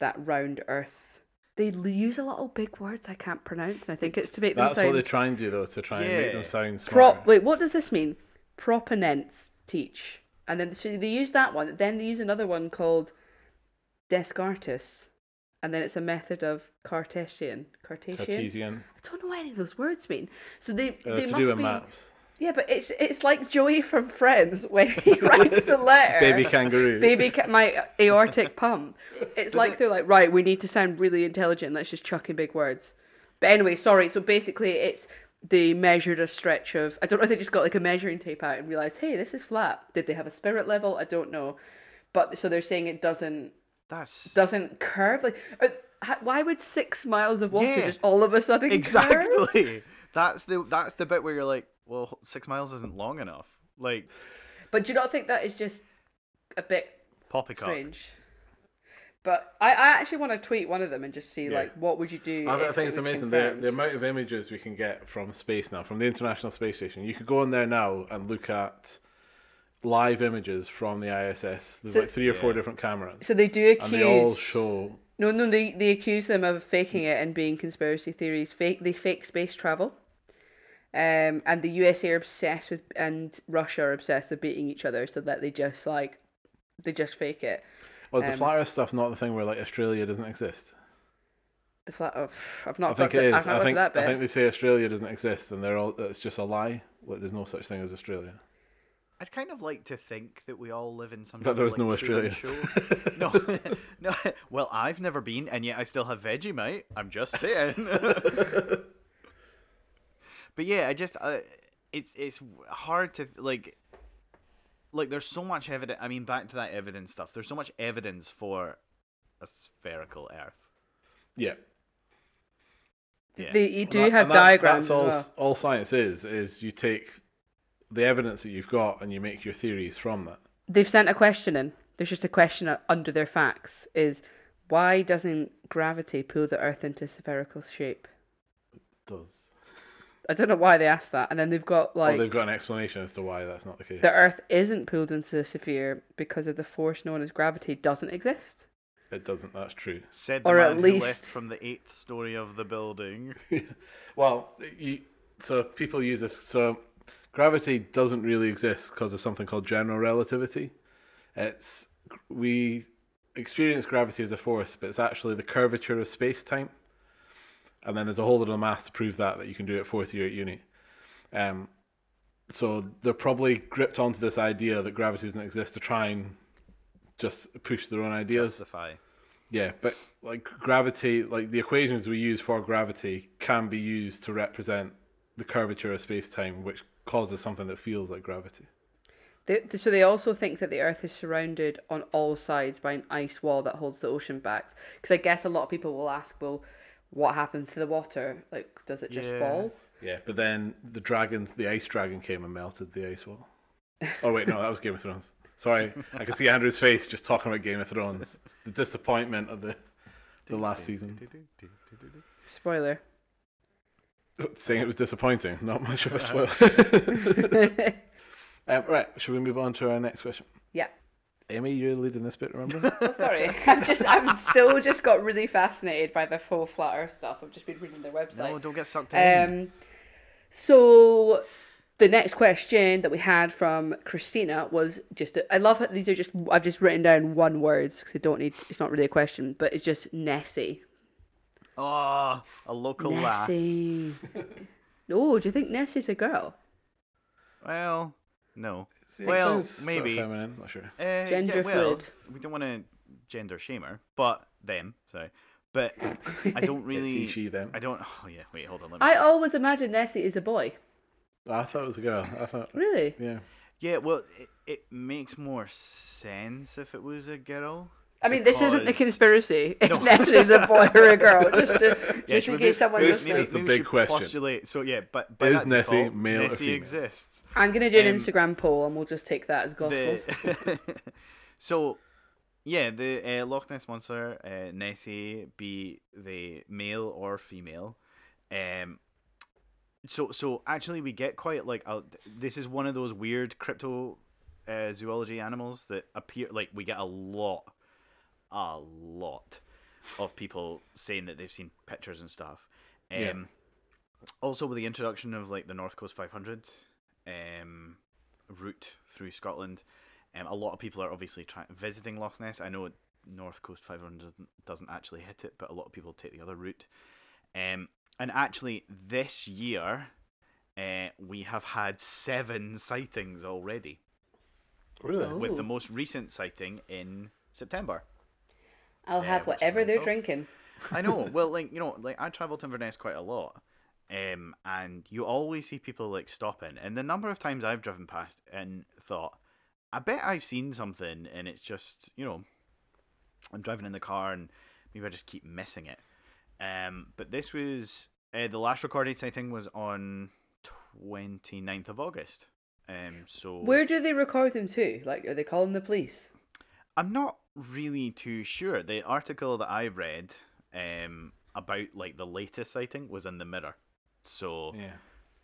that round Earth. They use a lot of big words I can't pronounce, and I think it's to make them That's sound... That's what they try and do, though, to try yeah. and make them sound smart. Prop... Wait, what does this mean? Proponents teach. And then so they use that one. Then they use another one called Descartes. And then it's a method of Cartesian. Cartesian. Cartesian. I don't know what any of those words mean. So they uh, they must do with be. Maps. Yeah, but it's it's like Joey from Friends when he writes the letter. Baby kangaroo. Baby ca- my aortic pump. It's like they're like, right, we need to sound really intelligent. Let's just chuck in big words. But anyway, sorry. So basically, it's they measured a stretch of. I don't know if they just got like a measuring tape out and realized, hey, this is flat. Did they have a spirit level? I don't know. But so they're saying it doesn't. That's... doesn't curve like or, why would six miles of water yeah, just all of a sudden exactly curve? that's the that's the bit where you're like, well, six miles isn't long enough, like. But do you not think that is just a bit poppycock strange? But I, I actually want to tweet one of them and just see yeah. like what would you do. I think it it's amazing the, the amount of images we can get from space now, from the International Space Station. You could go in there now and look at live images from the I S S. There's so, like three or yeah. four different cameras. So they do accuse. And they all show. No, no, they they accuse them of faking it and being conspiracy theories. Fake, they fake space travel. Um, and the U S A are obsessed with, and Russia are obsessed with beating each other, so that they just like, they just fake it. Well, is um, the flat Earth stuff not the thing where like Australia doesn't exist? The flat Earth. I've not. I think it is. I've not I think. That bit. I think they say Australia doesn't exist, and they're all. It's just a lie. Like, there's no such thing as Australia. I'd kind of like to think that we all live in some. That there was like, no Australia. no, no. Well, I've never been, and yet I still have Vegemite. I'm just saying. But yeah, I just uh, it's it's hard to like. Like, there's so much evidence. I mean, back to that evidence stuff. There's so much evidence for a spherical Earth. Yeah. Yeah. The, you do that, have that, diagrams. That's all, well. all science is, is you take the evidence that you've got and you make your theories from that. They've sent a question in. There's just a question under their facts is, why doesn't gravity pull the Earth into spherical shape? It does. I don't know why they asked that. And then they've got like... Well, they've got an explanation as to why that's not the case. The Earth isn't pulled into the sphere because of the force known as gravity doesn't exist. It doesn't, that's true. Said the or man at least... who left from the eighth story of the building. Well, you, so people use this... So gravity doesn't really exist because of something called general relativity. It's... We experience gravity as a force, but it's actually the curvature of space-time. And then there's a whole lot of maths to prove that, that you can do at fourth year at uni. Um, so they're probably gripped onto this idea that gravity doesn't exist to try and just push their own ideas. Justify. Yeah, but like gravity, like the equations we use for gravity can be used to represent the curvature of space-time, which causes something that feels like gravity. They, so they also think that the Earth is surrounded on all sides by an ice wall that holds the ocean back. Because I guess a lot of people will ask, well, what happens to the water? Like, does it just yeah. fall? Yeah, but then the dragons, the ice dragon came and melted the ice wall. Oh, wait, no, that was Game of Thrones. Sorry, I can see Andrew's face just talking about Game of Thrones. The disappointment of the the last season. Spoiler. Saying it was disappointing, not much of a spoiler. um, right, should we move on to our next question? Yeah. Amy, you're leading this bit, remember? Oh, sorry. I'm just, I'm still just got really fascinated by the full flat Earth stuff. I've just been reading their website. No, don't get sucked in. Um, so the next question that we had from Christina was just, a, I love how these are just, I've just written down one word because I don't need, it's not really a question, but it's just Nessie. Oh, a local lass. Nessie. Oh, do you think Nessie's a girl? Well, no. Well, maybe. Sort of feminine, not sure. Uh, gender yeah, well, fluid. We don't want to gender shame her, but them. Sorry, but I don't really. She them. I don't. Oh yeah. Wait, hold on. Let me I see. always imagined Nessie is a boy. I thought it was a girl. I thought. Really? Yeah. Yeah. Well, it, it makes more sense if it was a girl. I mean, because... this isn't a conspiracy. No. If Nessie's a boy or a girl, just to, just yes, in case someone listening. This is the big question. Postulate. So yeah, but is Nessie default, male Nessie or female? Exists. I'm gonna do an um, Instagram poll, and we'll just take that as gospel. The... So, yeah, the uh, Loch Ness Monster, uh, Nessie, be the male or female. Um, so so actually, we get quite like a, this is one of those weird crypto uh, zoology animals that appear like we get a lot. a lot of people saying that they've seen pictures and stuff. Um, yeah. Also with the introduction of like the North Coast five hundred um, route through Scotland, um, a lot of people are obviously try- visiting Loch Ness. I know North Coast five hundred doesn't, doesn't actually hit it, but a lot of people take the other route. Um, and actually this year, uh, we have had seven sightings already. Really? With Ooh. the most recent sighting in September. I'll yeah, have whatever they're drinking. I know. Well, like, you know, like I travel to Inverness quite a lot, um, and you always see people like stopping. And the number of times I've driven past and thought, I bet I've seen something, and it's just, you know, I'm driving in the car and maybe I just keep missing it. Um, but this was uh, the last recorded sighting was on twenty-ninth of August. Um, so where do they record them to? Like, are they calling the police? I'm not really too sure. The article that I read um, about like the latest sighting was in the Mirror, so yeah.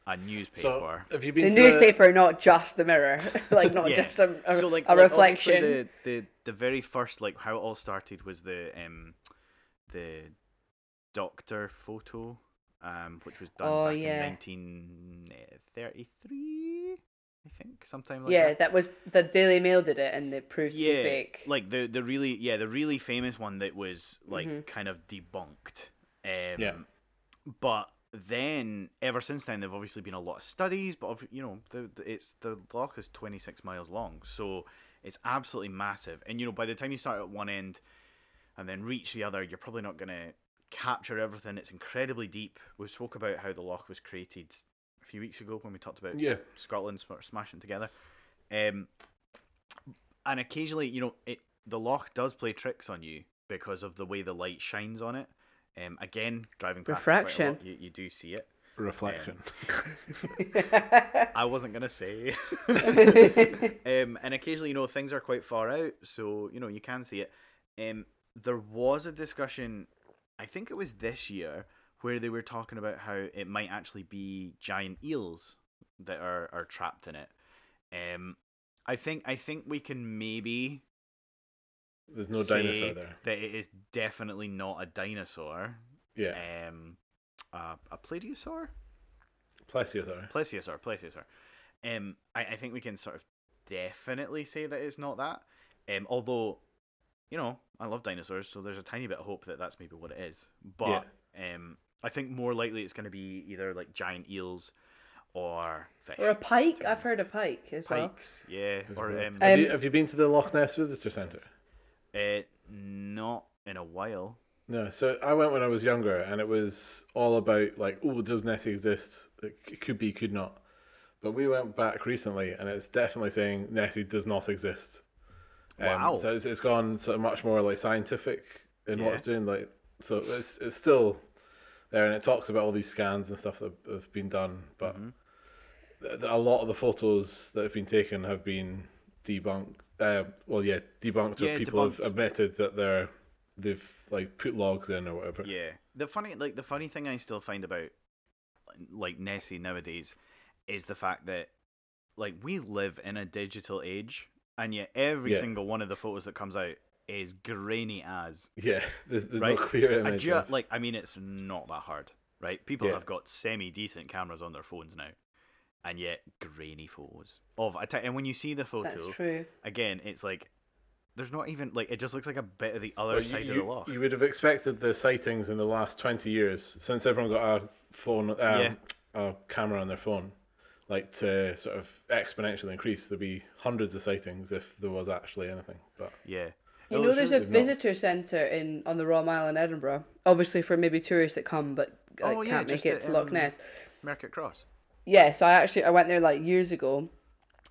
a newspaper. So, have you been the newspaper, the... not just the Mirror, like not yeah. just a, a, so, like, a like, reflection. The, the the very first like how it all started was the um, the doctor photo, um, which was done oh, back yeah. in nineteen thirty-three. I think sometime like yeah, that. Yeah, that was the Daily Mail did it, and it proved yeah, to be fake. Like the the really yeah the really famous one that was like mm-hmm. kind of debunked. Um, yeah. But then, ever since then, there've obviously been a lot of studies, but, you know, the, the, it's the loch is twenty-six miles long, so it's absolutely massive. And, you know, by the time you start at one end and then reach the other, you're probably not going to capture everything. It's incredibly deep. We spoke about how the loch was created a few weeks ago when we talked about yeah. Scotland sort of smashing together. Um, and occasionally, you know, it the loch does play tricks on you because of the way the light shines on it. Um, again, driving past refraction. It quite a lot, you, you do see it. Reflection. Um, I wasn't going to say. um, and occasionally, you know, things are quite far out, so, you know, you can see it. Um, there was a discussion, I think it was this year, where they were talking about how it might actually be giant eels that are, are trapped in it. Um, I think I think we can maybe... There's no dinosaur there. That it is definitely not a dinosaur. Yeah. Um, uh, a plesiosaur? Plesiosaur. Plesiosaur, plesiosaur. Um, I, I think we can sort of definitely say that it's not that. Um, although, you know, I love dinosaurs, so there's a tiny bit of hope that that's maybe what it is. But yeah. um, I think more likely it's going to be either like giant eels or fish. Or a pike. I've heard a pike as Pikes, well. Pikes, yeah. Or, um, um, have, you, have you been to the Loch Ness Visitor Centre? Uh, not in a while. No, so I went when I was younger, and it was all about like, oh, does Nessie exist? It could be, could not. But we went back recently, and it's definitely saying Nessie does not exist. Um, wow! So it's, it's gone sort of much more like scientific in yeah. what it's doing. Like, so it's it's still there, and it talks about all these scans and stuff that have been done, but mm-hmm. th- th- a lot of the photos that have been taken have been debunked. Uh, well, yeah, debunked yeah, or people debunked. Have admitted that they're they've like put logs in or whatever. Yeah, the funny like the funny thing I still find about like Nessie nowadays is the fact that like we live in a digital age, and yet every yeah. single one of the photos that comes out is grainy as yeah. There's, there's right? no clear image. I just, like I mean, it's not that hard, right? People yeah. have got semi decent cameras on their phones now. And yet, grainy photos of a t- and when you see the photo, that's true. Again, it's like there's not even like it just looks like a bit of the other well, side you, of the loch. You would have expected the sightings in the last twenty years since everyone got a phone, um, yeah. a camera on their phone, like to sort of exponentially increase. There'd be hundreds of sightings if there was actually anything. But yeah, you know, there's a visitor centre in on the Royal Mile in Edinburgh, obviously for maybe tourists that come but like, oh, yeah, can't make it to um, Loch Ness. Mercat Cross. Yeah, so I actually I went there like years ago,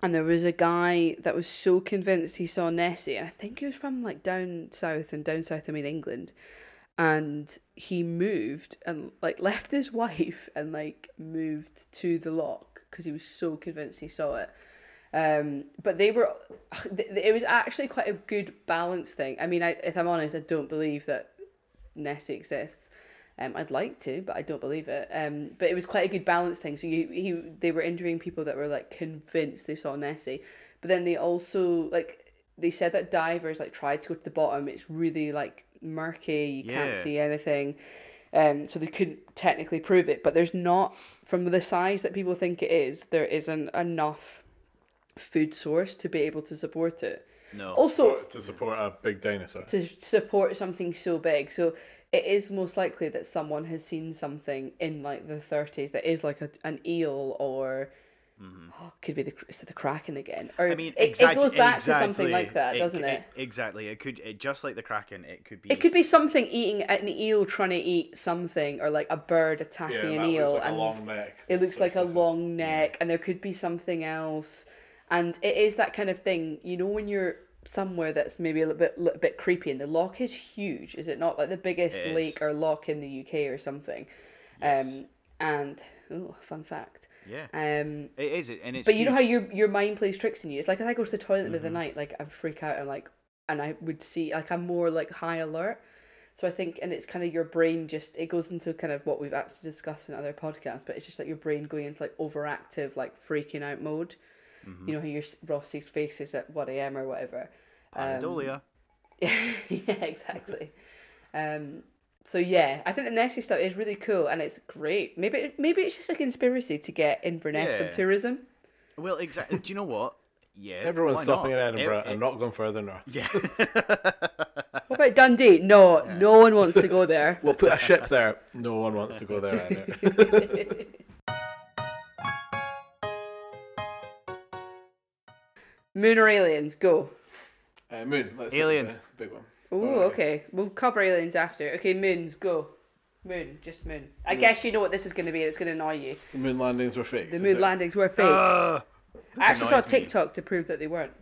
and there was a guy that was so convinced he saw Nessie, and I think he was from like down south, and down south I mean England, and he moved and like left his wife and like moved to the loch because he was so convinced he saw it. Um, but they were, it was actually quite a good balanced thing. I mean, I, if I'm honest, I don't believe that Nessie exists. Um, I'd like to, but I don't believe it. Um, but it was quite a good balance thing. So you, he, they were interviewing people that were like convinced they saw Nessie, but then they also like they said that divers like tried to go to the bottom. It's really like murky. You yeah. can't see anything. Um, so they couldn't technically prove it. But there's not from the size that people think it is. There isn't enough food source to be able to support it. No. Also to support a big dinosaur. To support something so big. So. It is most likely that someone has seen something in like the thirties that is like a, an eel or mm-hmm. oh, could be the is the Kraken again. Or I mean, it, exactly, it goes back exactly, to something like that, it, doesn't it, it? Exactly. It could it, just like the Kraken. It could be. It could be something eating an eel trying to eat something, or like a bird attacking yeah, an eel, like and a long neck. It looks like, like a long neck, yeah. and there could be something else. And it is that kind of thing, you know, when you're. Somewhere that's maybe a little bit, little bit creepy, and the loch is huge, is it not? Like the biggest it lake is. Or loch in the U K or something. Yes. Um, and oh, fun fact. Yeah. Um, it is, and it's. But you huge. Know how your your mind plays tricks on you. It's like if I go to the toilet mm-hmm. in the night, like I freak out, and like, and I would see, like I'm more like high alert. So I think, and it's kind of your brain just it goes into kind of what we've actually discussed in other podcasts, but it's just like your brain going into like overactive, like freaking out mode. Mm-hmm. You know, how your Ross sees faces at one a.m. or whatever. Um, pareidolia. Yeah, yeah, exactly. Um, so yeah, I think the Nessie stuff is really cool, and it's great. Maybe maybe it's just a conspiracy to get Inverness yeah. and tourism. Well, exactly. Do you know what? Yeah, everyone's stopping not? in Edinburgh it, it, and not going further north. Yeah. What about Dundee? No, yeah. No one wants to go there. We'll put a ship there. No one wants to go there either. Moon or aliens? Go. Uh, moon. Let's aliens. Big one. Oh, okay. We'll cover aliens after. Okay, moons. Go. Moon. Just moon. I moon. guess you know what this is going to be, and it's going to annoy you. The moon landings were faked. The moon it? landings were faked. Uh, I actually saw a TikTok me. to prove that they weren't.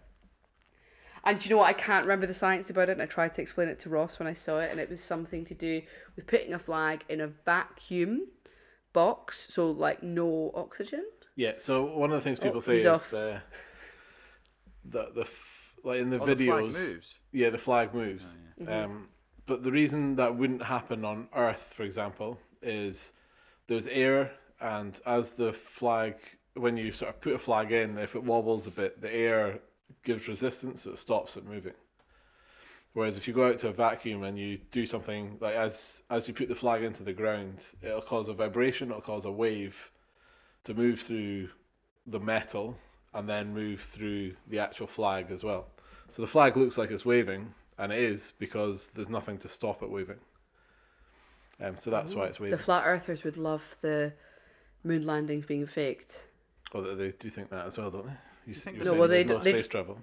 And do you know what? I can't remember the science about it, and I tried to explain it to Ross when I saw it, and it was something to do with putting a flag in a vacuum box, so like no oxygen. Yeah. So one of the things people oh, say is the, the the like in the oh, videos, the flag moves. yeah, the flag moves. Oh, yeah. mm-hmm. Um, but the reason that wouldn't happen on Earth, for example, is there's air, and as the flag, when you sort of put a flag in, if it wobbles a bit, the air gives resistance, so it stops it moving. Whereas if you go out to a vacuum and you do something, like as as you put the flag into the ground, it'll cause a vibration, it'll cause a wave to move through the metal and then move through the actual flag as well. So the flag looks like it's waving, and it is, because there's nothing to stop it waving. Um, so that's Ooh. why it's waving. The flat earthers would love the moon landings being faked. Oh, they do think that as well, don't they? You, you think no, well, they no d- space d- travel.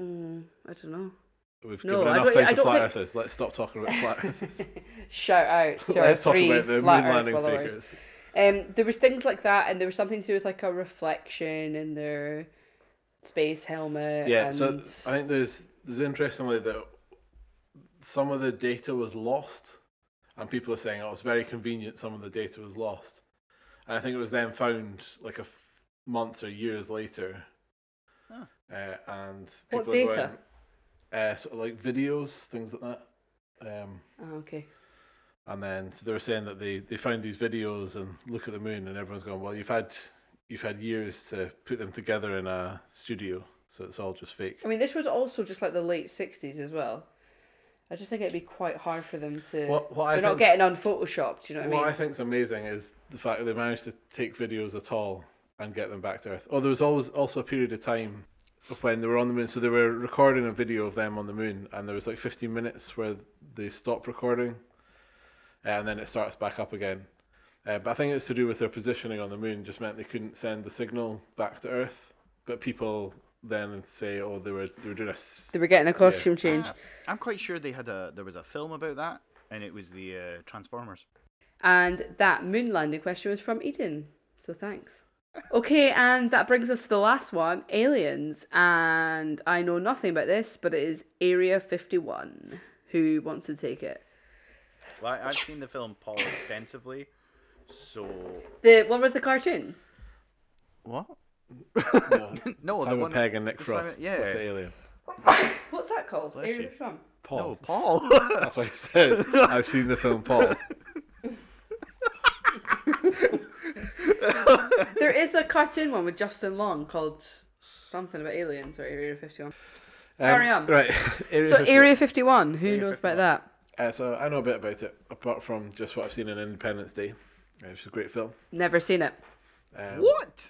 Mm, I don't know. We've no, given enough time to flat think... earthers. Let's stop talking about flat earthers. Shout out to Let's our three the flat moon earth followers. Um, there was things like that, and there was something to do with like a reflection in their space helmet. Yeah, and... so I think there's there's interestingly that some of the data was lost, and people are saying, oh, it's very convenient some of the data was lost. And I think it was then found like a months or years later, huh. uh, and people what data? Are going, uh, sort of like videos, things like that. Um, oh, okay. And then so they were saying that they, they found these videos and look at the moon, and everyone's going, well, you've had you've had years to put them together in a studio, so it's all just fake. I mean, this was also just like the late sixties as well. I just think it'd be quite hard for them to. What, what they're not getting unphotoshopped, you know what, what I mean? What I think's amazing is the fact that they managed to take videos at all and get them back to Earth. Oh, there was always also a period of time of when they were on the moon. So they were recording a video of them on the moon, and there was like fifteen minutes where they stopped recording, and then it starts back up again. Uh, but I think it's to do with their positioning on the moon, just meant they couldn't send the signal back to Earth. But people then say, oh, they were they were doing a they were getting a costume yeah. change. Uh, I'm quite sure they had a there was a film about that, and it was the uh, Transformers. And that moon landing question was from Eden. So thanks. Okay, and that brings us to the last one, aliens. And I know nothing about this, but it is Area fifty-one. Who wants to take it? Well, I've seen the film Paul extensively, so... The one with the cartoons? What? No, no the one... Peg and Nick Frost. Yeah. With the alien. What's that called? Bless Area fifty-one? Paul. No, Paul. That's what I said. I've seen the film Paul. There is a cartoon one with Justin Long called something about aliens or Area fifty-one. Carry um, on. Right. Area so fifty-one. Area fifty-one. Who Area knows fifty-one. About that? Uh, so I know a bit about it, apart from just what I've seen in Independence Day, which is a great film. Never seen it. Um, what?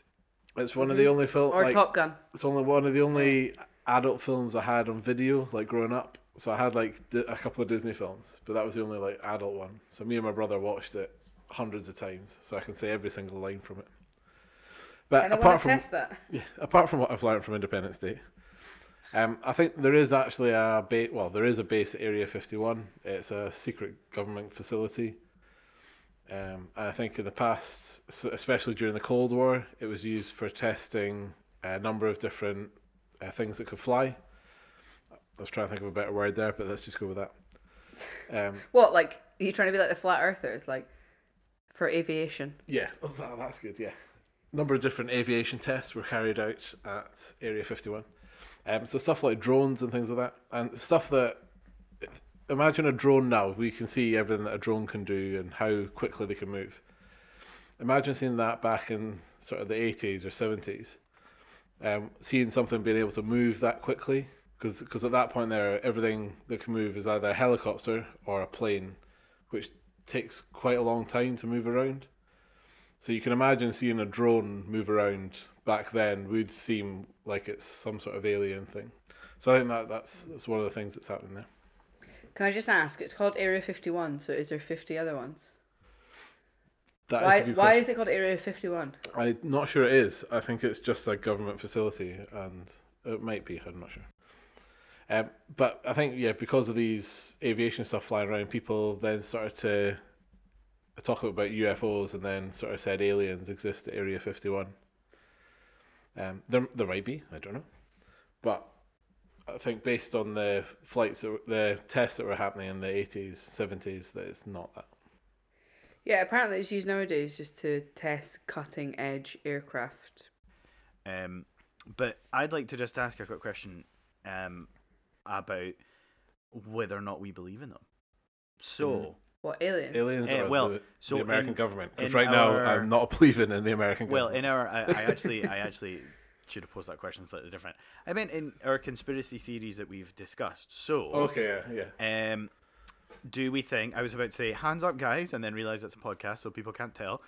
It's one mm-hmm. of the only films. Or like, Top Gun. It's only one of the only adult films I had on video, like growing up. So I had like di- a couple of Disney films, but that was the only like adult one. So me and my brother watched it hundreds of times, so I can say every single line from it. But and I apart want to from test that. Yeah, apart from what I've learned from Independence Day, um, I think there is actually a base. Well, there is a base at Area fifty-one. It's a secret government facility, um, and I think in the past, especially during the Cold War, it was used for testing a number of different uh, things that could fly. I was trying to think of a better word there, but let's just go with that. Um, what, like, are you trying to be like the flat earthers, like? For aviation. Yeah, oh, that, that's good, yeah. A number of different aviation tests were carried out at Area fifty-one. Um, so stuff like drones and things like that. And stuff that, imagine a drone now. We can see everything that a drone can do and how quickly they can move. Imagine seeing that back in sort of the eighties or seventies. Um, seeing something being able to move that quickly. Because at that point there, everything that can move is either a helicopter or a plane, which takes quite a long time to move around. So you can imagine seeing a drone move around back then would seem like it's some sort of alien thing. So I think that that's that's one of the things that's happening there. Can I just ask? It's called Area fifty-one, so is there fifty other ones? That why is a good why question. Is it called Area fifty-one? I'm not sure it is. I think it's just a government facility, and it might be, I'm not sure. Um, but I think, yeah, because of these aviation stuff flying around, people then started to talk about U F Os and then sort of said aliens exist at Area fifty-one. Um, there, there might be, I don't know. But I think based on the flights, that, the tests that were happening in the eighties, seventies, that it's not that. Yeah, apparently it's used nowadays just to test cutting-edge aircraft. Um, but I'd like to just ask a quick question um, about whether or not we believe in them. So... Mm. What, aliens? Aliens uh, are well, the, so the American in, government. Because right our, now, I'm not believing in the American well, government. Well, in our... I, I actually I actually should have posed that question slightly different. I meant in our conspiracy theories that we've discussed. So... Okay, yeah, yeah. Um, do we think... I was about to say, hands up, guys, and then realise it's a podcast, so people can't tell.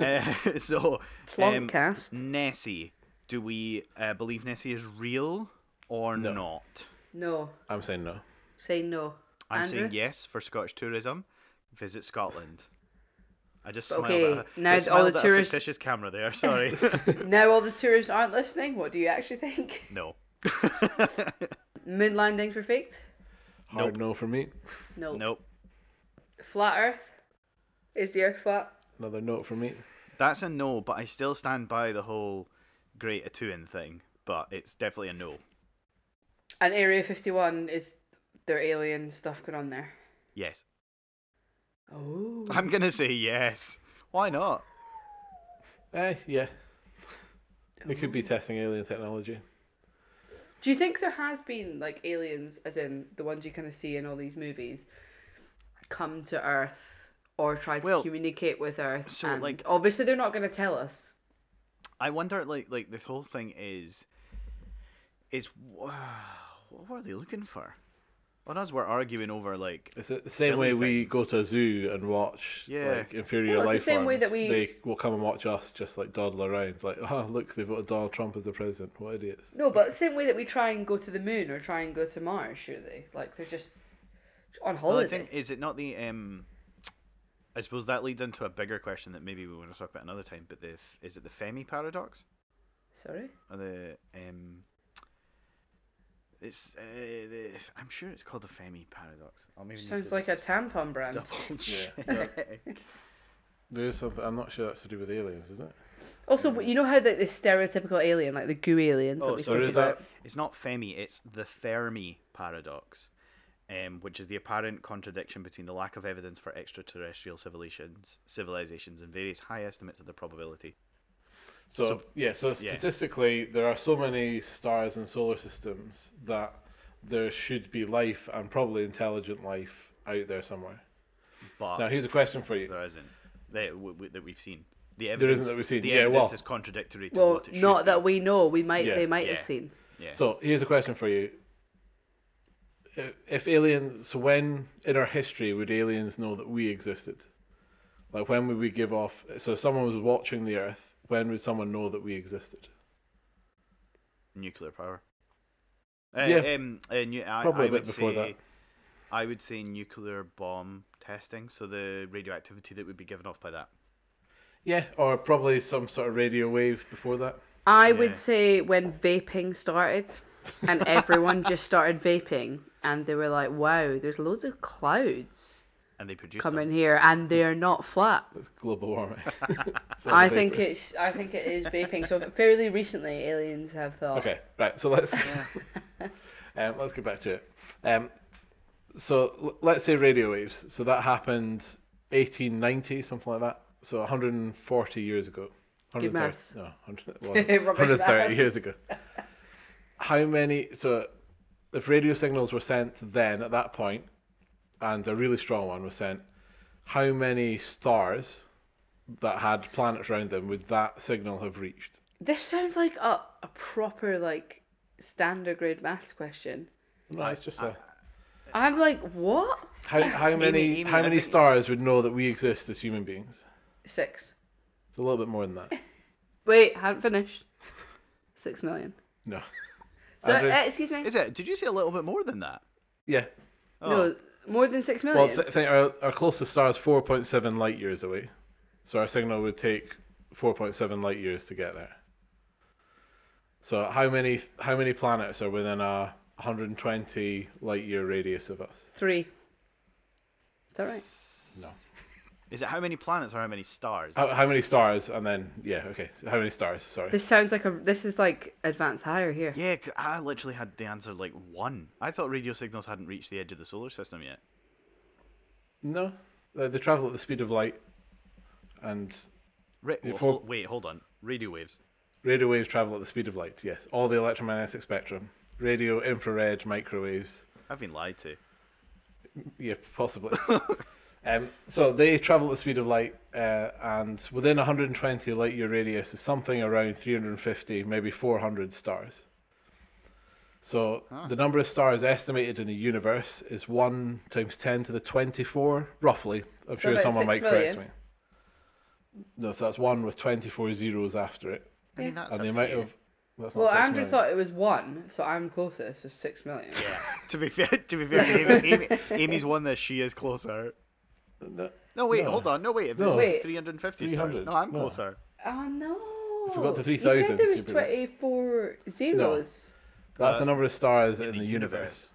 uh, so... Plunkcast. Um, Nessie. Do we uh, believe Nessie is real or no. not? No. I'm saying no. Say no. I'm Andrew? saying yes for Scottish tourism. Visit Scotland. I just smiled okay, at, a, now I smiled all the at tourists... a fictitious camera there, sorry. Now all the tourists aren't listening, what do you actually think? No. Moon landings were faked? Hard nope. no for me. No. Nope. Nope. Flat Earth? Is the Earth flat? Another no for me. That's a no, but I still stand by the whole Great Atuin thing, but it's definitely a no. And Area fifty-one, is there alien stuff going on there? Yes. Oh. I'm going to say yes. Why not? Eh, yeah. They could be testing alien technology. Do you think there has been, like, aliens, as in the ones you kind of see in all these movies, come to Earth or try to well, communicate with Earth? So, and like, obviously they're not going to tell us. I wonder, like, like this whole thing is... is uh, what were they looking for? On us, we're arguing over, like... It's the same way things. We go to a zoo and watch, yeah. like, inferior well, life forms. It's the same way that we... They will come and watch us just, like, dawdle around. Like, oh, look, they voted Donald Trump as the president. What idiots. No, but the same way that we try and go to the moon or try and go to Mars, surely. Like, they're just on holiday. Well, I think, is it not the... Um, I suppose that leads into a bigger question that maybe we want to talk about another time, but the is it the Fermi paradox? Sorry? Or the... Um, It's. Uh, the, I'm sure it's called the Fermi paradox. I'll maybe Sounds like a tampon brand. Double check. Yeah, yeah. There is something. I'm not sure that's to do with aliens, is it? Also, yeah. You know how the, the stereotypical alien, like the goo aliens. Oh, that we so is that? It's not Fermi. It's the Fermi paradox, um, which is the apparent contradiction between the lack of evidence for extraterrestrial civilizations, civilizations, and various high estimates of the probability. So, so, yeah, so statistically, yeah. there are so many stars and solar systems that there should be life and probably intelligent life out there somewhere. But now, here's a question for you. There isn't. That, w- w- that we've seen. The evidence, there isn't that we've seen. The yeah, evidence well, is contradictory to well, what it should Not be. That we know. We might. Yeah. They might yeah. have seen. Yeah. So, here's a question for you. If aliens... So when in our history would aliens know that we existed? Like, when would we give off... So, if someone was watching the Earth, when would someone know that we existed? Nuclear power. Uh, yeah, um, uh, nu- I, probably I a bit before say, that. I would say nuclear bomb testing, so the radioactivity that would be given off by that. Yeah, or probably some sort of radio wave before that. I yeah. would say when vaping started, and everyone just started vaping, and they were like, wow, there's loads of clouds. And they produce come them. In here, and they're not flat. It's global warming. so I think it's. I think it is vaping. So fairly recently, aliens have thought. Okay, right. So let's um, let's get back to it. Um, so l- let's say radio waves. So that happened eighteen ninety, something like that. So one hundred forty years ago. Good maths. No, one hundred, well, (laughs) one hundred thirty years ago. How many? So if radio signals were sent then at that point. And a really strong one was sent, how many stars that had planets around them would that signal have reached? This sounds like a, a proper, like, standard grade maths question. No, it's just a... I'm like, what? How, how many Amy, Amy, how many stars would know that we exist as human beings? Six. It's a little bit more than that. Wait, I haven't finished. Six million. No. So, Andrew, uh, excuse me. Is it? Did you say a little bit more than that? Yeah. Oh. No. More than six million? Well, th- think our, our closest star is four point seven light years away. So our signal would take four point seven light years to get there. So how many how many planets are within a one hundred twenty light year radius of us? Three. Is that right? No. Is it how many planets or how many stars? How, how many stars and then, yeah, okay. So how many stars, sorry. This sounds like a, this is like advanced higher here. Yeah, cause I literally had the answer like one. I thought radio signals hadn't reached the edge of the solar system yet. No. They, they travel at the speed of light and... Ra- well, before... hold, wait, hold on. Radio waves. Radio waves travel at the speed of light, yes. All the electromagnetic spectrum. Radio, infrared, microwaves. I've been lied to. Yeah, possibly. Um, so they travel at the speed of light, uh, and within one hundred twenty light year radius is something around three hundred fifty, maybe four hundred stars. So huh. the number of stars estimated in the universe is one times ten to the twenty-four, roughly. I'm so sure someone might million. correct me. No, so that's one with twenty-four zeros after it. I mean, that's and the amount of Well, Andrew million. thought it was one, so I'm closest with six million. Yeah. to be fair, to be fair, Amy, Amy, Amy's one that she is closer. No, no wait, no. hold on. No, wait. If there's no. like three hundred fifty stars. No, I'm no. closer. Oh, no. If we got to three thousand. You said there was twenty-four zeros. No. That's, That's the number of stars in, in the universe. universe.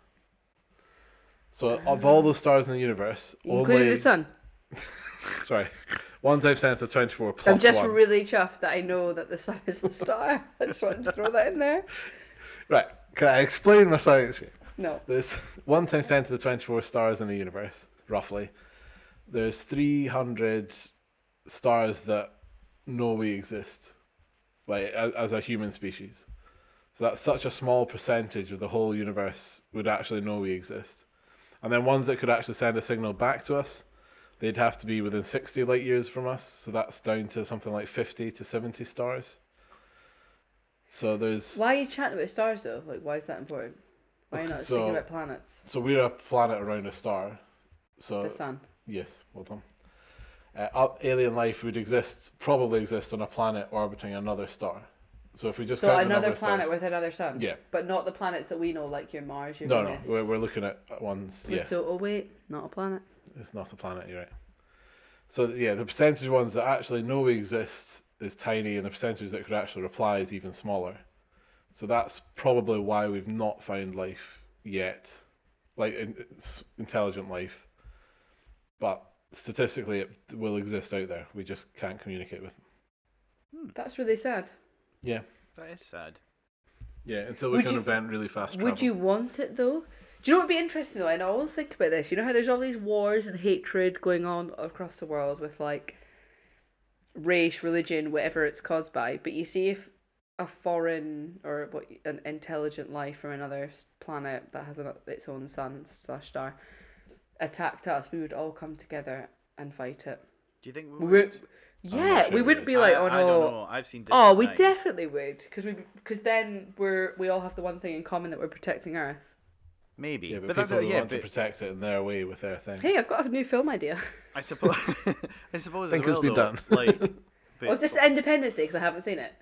So, uh, of all those stars in the universe, including only... the sun. Sorry. One times ten to the twenty-four plus I'm just one. Really chuffed that I know that the sun is a star. I just wanted to throw that in there. Right. Can I explain my science here? No. There's one times ten to the twenty-four stars in the universe, roughly. There's three hundred stars that know we exist, like as, as a human species. So that's such a small percentage of the whole universe would actually know we exist. And then ones that could actually send a signal back to us, they'd have to be within sixty light years from us. So that's down to something like fifty to seventy stars. So there's... Why are you chatting about stars though? Like, why is that important? Why are you not so, speaking about planets? So we're a planet around a star. So the sun. Yes, well done. Uh, alien life would exist, probably exist on a planet orbiting another star. So if we just so another planet stars, with another sun. Yeah, but not the planets that we know, like your Mars, your no, Venus. No, no, we're we're looking at ones. Pluto. Yeah. Oh wait, not a planet. It's not a planet. You're right. So yeah, the percentage of ones that actually know we exist is tiny, and the percentage that could actually reply is even smaller. So that's probably why we've not found life yet, like in, intelligent life. But statistically, it will exist out there. We just can't communicate with them. Hmm. That's really sad. Yeah. That is sad. Yeah, until we would can you, invent really fast travel. Would you want it, though? Do you know what would be interesting, though? And I always think about this. You know how there's all these wars and hatred going on across the world with, like, race, religion, whatever it's caused by. But you see if a foreign or what an intelligent life from another planet that has an, its own sun slash star... attacked us, we would all come together and fight it. Do you think we would? We're, yeah, sure we wouldn't we would. be like, I, oh no. I don't know. I've seen. Oh, we things. definitely would, because we, because then we're we all have the one thing in common that we're protecting Earth. Maybe, yeah, but, but people that's, yeah, want but... to protect it in their way with their thing. Hey, I've got a new film idea. I suppose. I suppose. Think it's well, been done. Like, but... well, is this Independence Day? Because I haven't seen it.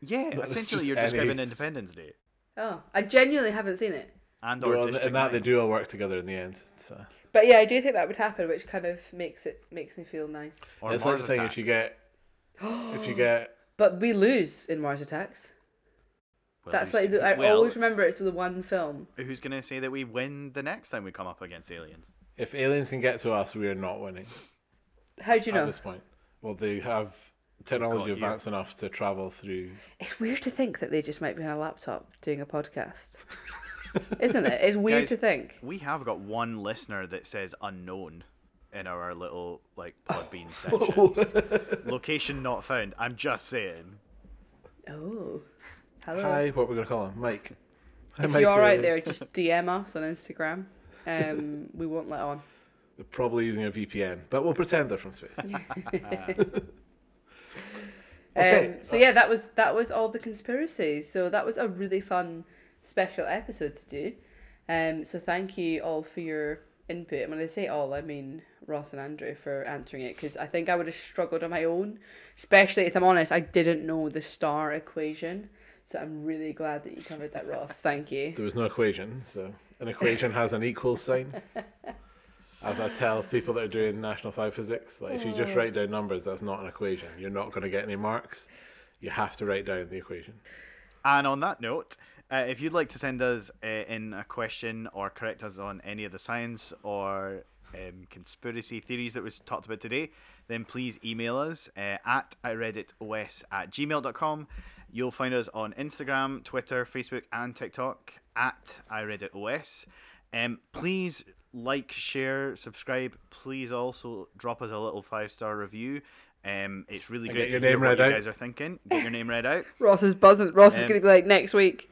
Yeah, but essentially, you're describing Independence Day. Oh, I genuinely haven't seen it. And or well, and that they do all work together in the end. So. But yeah, I do think that would happen, which kind of makes it makes me feel nice. Or it's Mars like the thing if you get, if you get. But we lose in Mars Attacks. Well, that's like the, I well, always remember it's the one film. Who's gonna say that we win the next time we come up against aliens? If aliens can get to us, we are not winning. How do you know? At this point, well, they have technology advanced enough to travel through. It's weird to think that they just might be on a laptop doing a podcast. Isn't it? It's weird Guys, to think. We have got one listener that says unknown in our little like Podbean oh. section. Location not found. I'm just saying. Oh, hello. Hi. What are we gonna call him? Mike. Hi, if Mike, you're all right there, just D M us on Instagram. Um, we won't let on. They're probably using a V P N, but we'll pretend they're from space. okay. Um, so yeah, that was that was all the conspiracies. So that was a really fun. Special episode to do, um. So thank you all for your input. And when I say all, I mean Ross and Andrew for answering it, because I think I would have struggled on my own. Especially if I'm honest, I didn't know the star equation. So I'm really glad that you covered that, Ross. Thank you. There was no equation, so an equation has an equal sign. as I tell people that are doing National five Physics, like, if you just write down numbers, that's not an equation. You're not going to get any marks. You have to write down the equation. And on that note, uh, if you'd like to send us uh, in a question or correct us on any of the science or um, conspiracy theories that was talked about today, then please email us uh, at I Read It O S at gmail dot com. You'll find us on Instagram, Twitter, Facebook, and TikTok at I Read It O S. Um, please like, share, subscribe. Please also drop us a little five-star review. Um, it's really great to hear what you guys are thinking. Get your name read out. Ross is buzzing. Ross um, is going to be like, next week,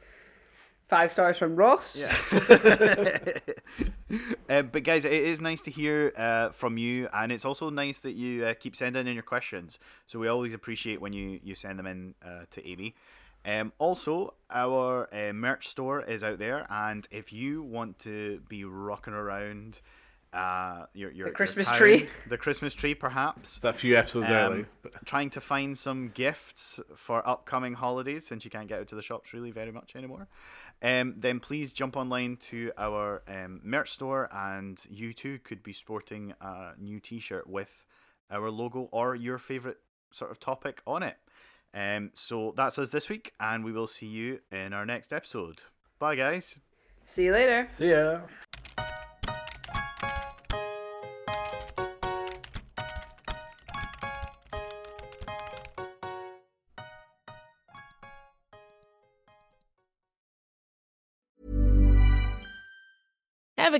five stars from Ross. Yeah. uh, but guys, it is nice to hear uh, from you, and it's also nice that you uh, keep sending in your questions. So we always appreciate when you, you send them in uh, to Amy. Um, also, our uh, merch store is out there, and if you want to be rocking around uh, your, your the Christmas your town, tree, the Christmas tree, perhaps it's a few episodes um, early, but... trying to find some gifts for upcoming holidays, since you can't get out to the shops really very much anymore, um, then please jump online to our um, merch store, and you too could be sporting a new T-shirt with our logo or your favorite sort of topic on it. Um, so that's us this week, and we will see you in our next episode. Bye, guys. See you later. See ya. Ever